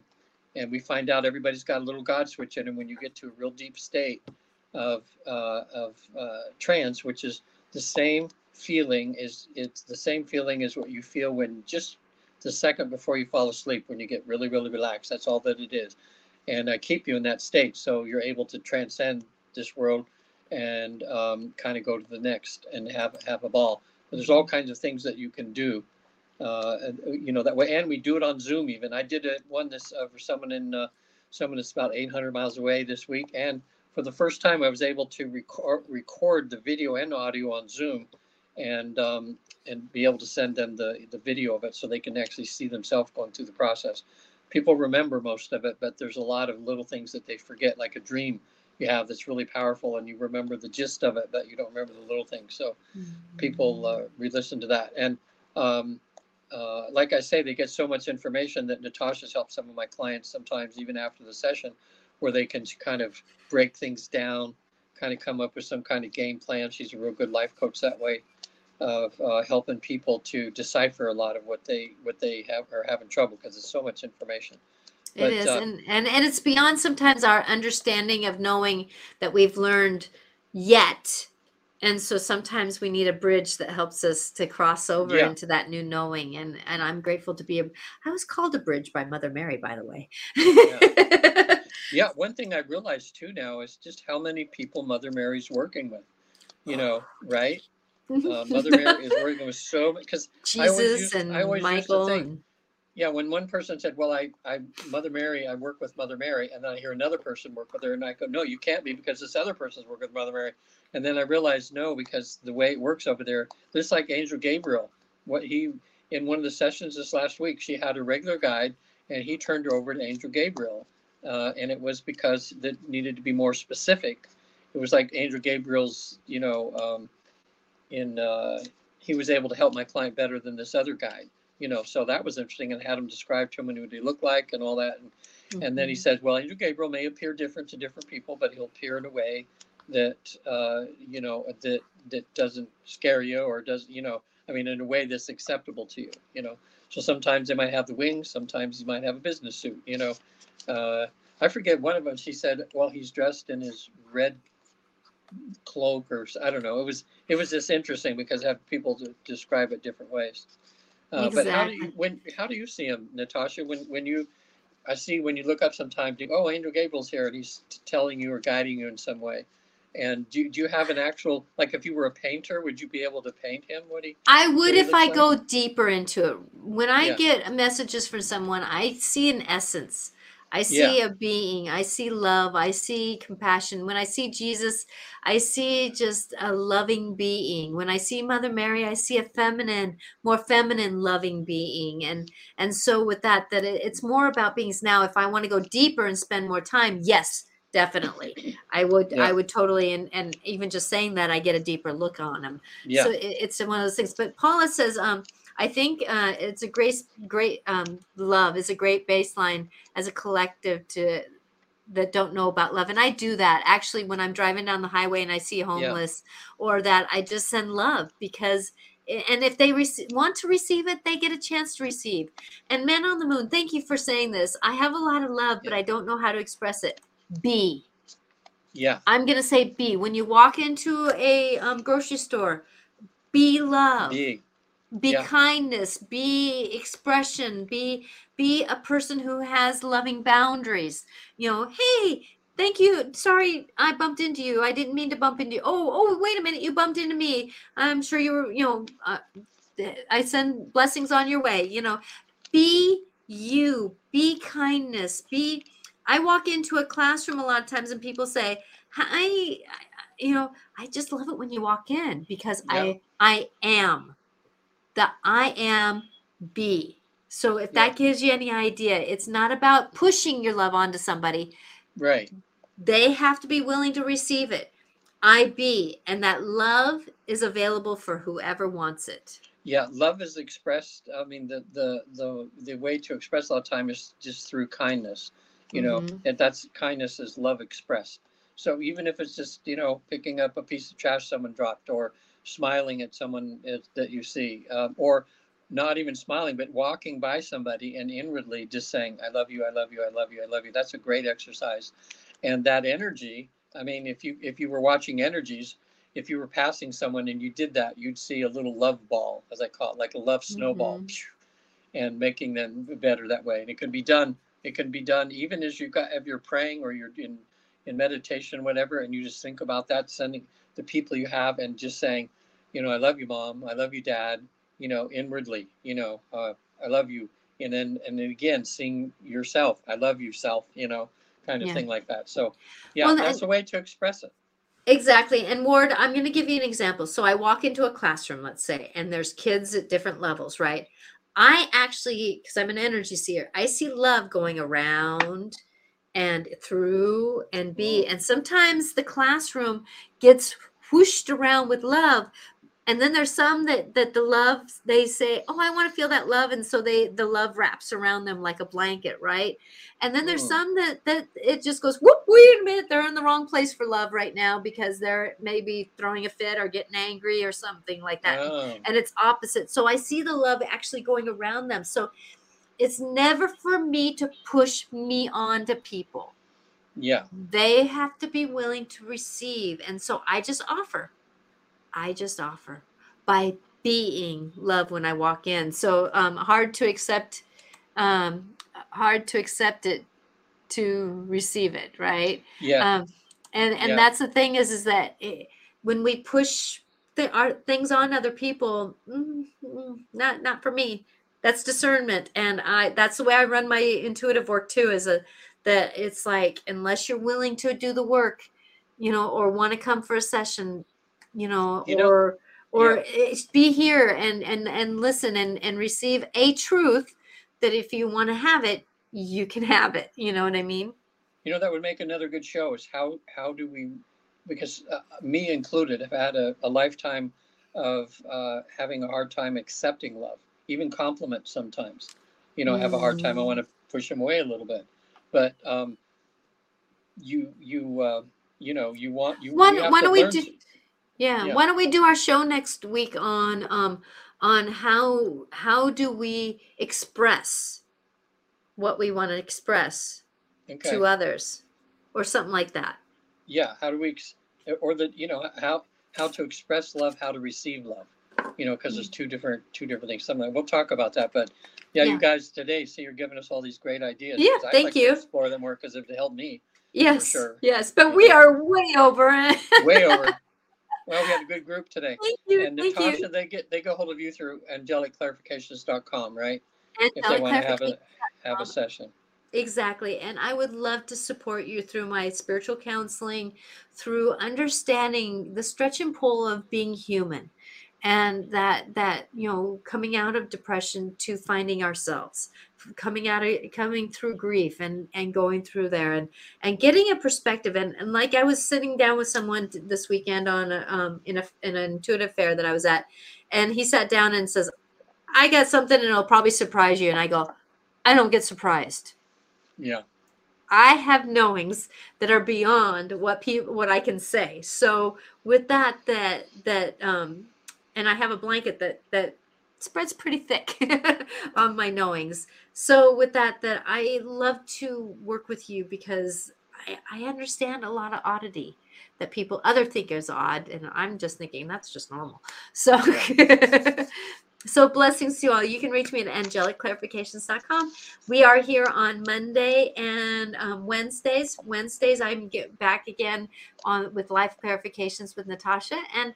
and we find out everybody's got a little God switch in them when you get to a real deep state of uh, of uh, trance, which is the same feeling is it's the same feeling as what you feel when just the second before you fall asleep, when you get really, really relaxed. That's all that it is. And I keep you in that state, so you're able to transcend this world and um, kind of go to the next and have have a ball. But there's all kinds of things that you can do, uh, and, you know, that way. And we do it on Zoom even. I did it, one this uh, for someone in uh, someone that's about eight hundred miles away this week. And for the first time, I was able to record record the video and audio on Zoom, and um, and be able to send them the the video of it so they can actually see themselves going through the process. People remember most of it, but there's a lot of little things that they forget, like a dream you have that's really powerful, and you remember the gist of it, but you don't remember the little things. So mm-hmm. people uh, re-listen to that. And um, uh, like I say, they get so much information that Natasha's helped some of my clients sometimes, even after the session, where they can kind of break things down, kind of come up with some kind of game plan. She's a real good life coach that way, of uh, helping people to decipher a lot of what they what they have are having trouble, because it's so much information. But, it is, uh, and, and and it's beyond sometimes our understanding of knowing that we've learned yet, and so sometimes we need a bridge that helps us to cross over yeah. into that new knowing. And and I'm grateful to be a, I was called a bridge by Mother Mary, by the way. yeah. yeah, one thing I realized too now is just how many people Mother Mary's working with, you oh. know, right? Uh, Mother Mary is working with so many, because Jesus and Michael. And... yeah, when one person said, "Well, I, I, Mother Mary, I work with Mother Mary," and then I hear another person work with her, and I go, "No, you can't be, because this other person's working with Mother Mary." And then I realized, no, because the way it works over there, just like Angel Gabriel, what he in one of the sessions this last week, she had a regular guide, and he turned her over to Angel Gabriel, uh, and it was because that needed to be more specific. It was like Angel Gabriel's, you know. Um, In uh, he was able to help my client better than this other guy, you know. So that was interesting, and had him describe to him what he looked like and all that. And, mm-hmm. and then he says, "Well, Angel Gabriel may appear different to different people, but he'll appear in a way that uh, you know that that doesn't scare you or doesn't, you know. I mean, in a way that's acceptable to you, you know. So sometimes they might have the wings, sometimes he might have a business suit, you know. Uh, I forget one of them. She said, well, he's dressed in his red." cloak or I don't know. It was it was just interesting because I have people to describe it different ways. Uh, exactly. But how do you when how do you see him, Natasha? When when you I see when you look up sometimes, you, oh, Andrew Gabriel's here, and he's telling you or guiding you in some way. And do do you have an actual, like if you were a painter, would you be able to paint him? Would he? I would if I like? go deeper into it. When I yeah. get messages from someone, I see an essence. I see yeah. a being, I see love, I see compassion. When I see Jesus, I see just a loving being. When I see Mother Mary, I see a feminine, more feminine loving being. And and so with that, that it, it's more about beings. Now, if I want to go deeper and spend more time, yes, definitely. I would yeah. I would totally, and, and even just saying that, I get a deeper look on them. Yeah. So it, it's one of those things. But Paula says, um, I think uh, it's a great, great um, love is a great baseline as a collective to that don't know about love. And I do that actually when I'm driving down the highway and I see homeless yeah. or that, I just send love because, and if they rec- want to receive it, they get a chance to receive. And Man on the Moon, thank you for saying this. I have a lot of love, yeah. but I don't know how to express it. Be. Yeah. I'm going to say be. When you walk into a um, grocery store, be love. Be. Be yeah. kindness, be expression, be be a person who has loving boundaries. You know, hey, thank you. Sorry, I bumped into you. I didn't mean to bump into you. Oh, oh, wait a minute. You bumped into me. I'm sure you were, you know, uh, I send blessings on your way. You know, be you, be kindness, be. I walk into a classroom a lot of times and people say, hi, you know, I just love it when you walk in because yeah. I I am. the I am be. So if yeah. that gives you any idea, it's not about pushing your love onto somebody. Right. They have to be willing to receive it. I be, and that love is available for whoever wants it. Yeah, love is expressed. I mean, the the the, the way to express a lot of time is just through kindness, you mm-hmm. know, and that's kindness is love expressed. So even if it's just, you know, picking up a piece of trash someone dropped, or smiling at someone that you see, um, or not even smiling, but walking by somebody and inwardly just saying, I love you, I love you, I love you, I love you. That's a great exercise. And that energy, I mean, if you if you were watching energies, if you were passing someone and you did that, you'd see a little love ball, as I call it, like a love snowball, mm-hmm. and making them better that way. And it can be done. It can be done even as you got, if you're praying or you're in, in meditation, whatever, and you just think about that, sending the people you have and just saying, you know, I love you, Mom. I love you, Dad. You know, inwardly, you know, uh, I love you. And then, and then again, seeing yourself, I love you, self, you know, kind of yeah. thing like that. So yeah, well, that's I- a way to express it. Exactly. And Ward, I'm going to give you an example. So I walk into a classroom, let's say, and there's kids at different levels, right? I actually, because I'm an energy seer, I see love going around and through and be. And sometimes the classroom gets whooshed around with love. And then there's some that, that the love, they say, oh, I want to feel that love. And so they the love wraps around them like a blanket, right? And then there's oh. some that, that it just goes, whoop, wait a minute, they're in the wrong place for love right now because they're maybe throwing a fit or getting angry or something like that. Oh. And it's opposite. So I see the love actually going around them. So it's never for me to push me on to people. Yeah. They have to be willing to receive. And so I just offer. I just offer by being love when I walk in. So um, hard to accept, um, hard to accept it, to receive it, right? Yeah. Um, and and yeah. that's the thing is, is that it, when we push th- our things on other people, mm, mm, not not for me. That's discernment, and I that's the way I run my intuitive work too. Is a that it's like unless you're willing to do the work, you know, or want to come for a session. You know, you know, or or yeah. be here and, and, and listen and, and receive a truth that if you want to have it, you can have it. You know what I mean? You know, that would make another good show is how, how do we, because uh, me included, have had a, a lifetime of uh, having a hard time accepting love, even compliments sometimes, you know, mm. have a hard time. I want to push them away a little bit, but um, you, you, uh, you know, you want, you why, we have why to don't learn we do- Yeah. yeah. Why don't we do our show next week on um on how how do we express what we want to express okay. to others or something like that. Yeah. How do we or the you know how how to express love, how to receive love, you know, because there's two different two different things. Something we'll talk about that. But yeah, yeah, you guys today, see, you're giving us all these great ideas. Yeah. I'd thank like you. To explore them more because it helped me. Yes. Sure. Yes. But we are way over. Way over. Well, we had a good group today. Thank you. And Natasha, thank you. they get they go hold of you through angelic clarifications dot com, right? Angelic if they want to have a have a session. Exactly. And I would love to support you through my spiritual counseling, through understanding the stretch and pull of being human and that that, you know, coming out of depression to finding ourselves, coming out of coming through grief and, and going through there and, and getting a perspective. And, and like I was sitting down with someone this weekend on a, um in a in an intuitive fair that I was at, and he sat down and says, I got something and it'll probably surprise you. And I go, I don't get surprised. Yeah. I have knowings that are beyond what people what I can say. So with that that that um and I have a blanket that that spreads pretty thick on my knowings. So with that, that I love to work with you because I, I understand a lot of oddity that people other think is odd. And I'm just thinking that's just normal. So, so blessings to you all. You can reach me at angelic clarifications dot com. We are here on Monday and um, Wednesdays. Wednesdays, I'm get back again on with Life Clarifications with Natasha. And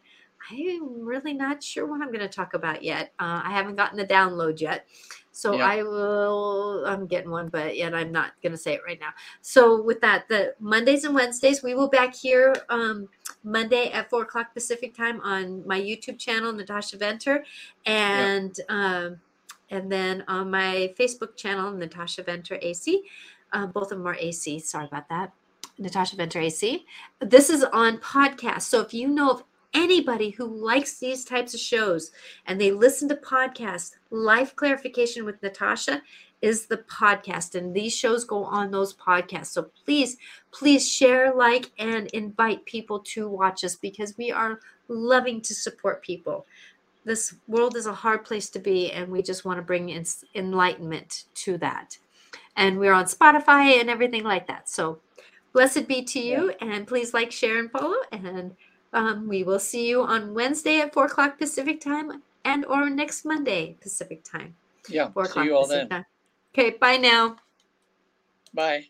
I'm really not sure what I'm going to talk about yet. Uh, I haven't gotten the download yet. So yeah. I will, I'm getting one, but yet I'm not going to say it right now. So with that, the Mondays and Wednesdays, we will back here um, Monday at four o'clock Pacific time on my YouTube channel, Natasha Venter, and yep. um, and then on my Facebook channel, Natasha Venter A C. Uh, both of them are A C. Sorry about that. Natasha Venter A C. This is on podcast. So if you know of anybody who likes these types of shows and they listen to podcasts, Life Clarification with Natasha is the podcast, and these shows go on those podcasts. So please, please share, like, and invite people to watch us, because we are loving to support people. This world is a hard place to be, and we just want to bring in enlightenment to that. And we're on Spotify and everything like that. So blessed be to you, and please like, share, and follow. And um, we will see you on Wednesday at four o'clock Pacific time, and or next Monday Pacific time. Yeah, see you all Pacific then. Time. Okay, bye now. Bye.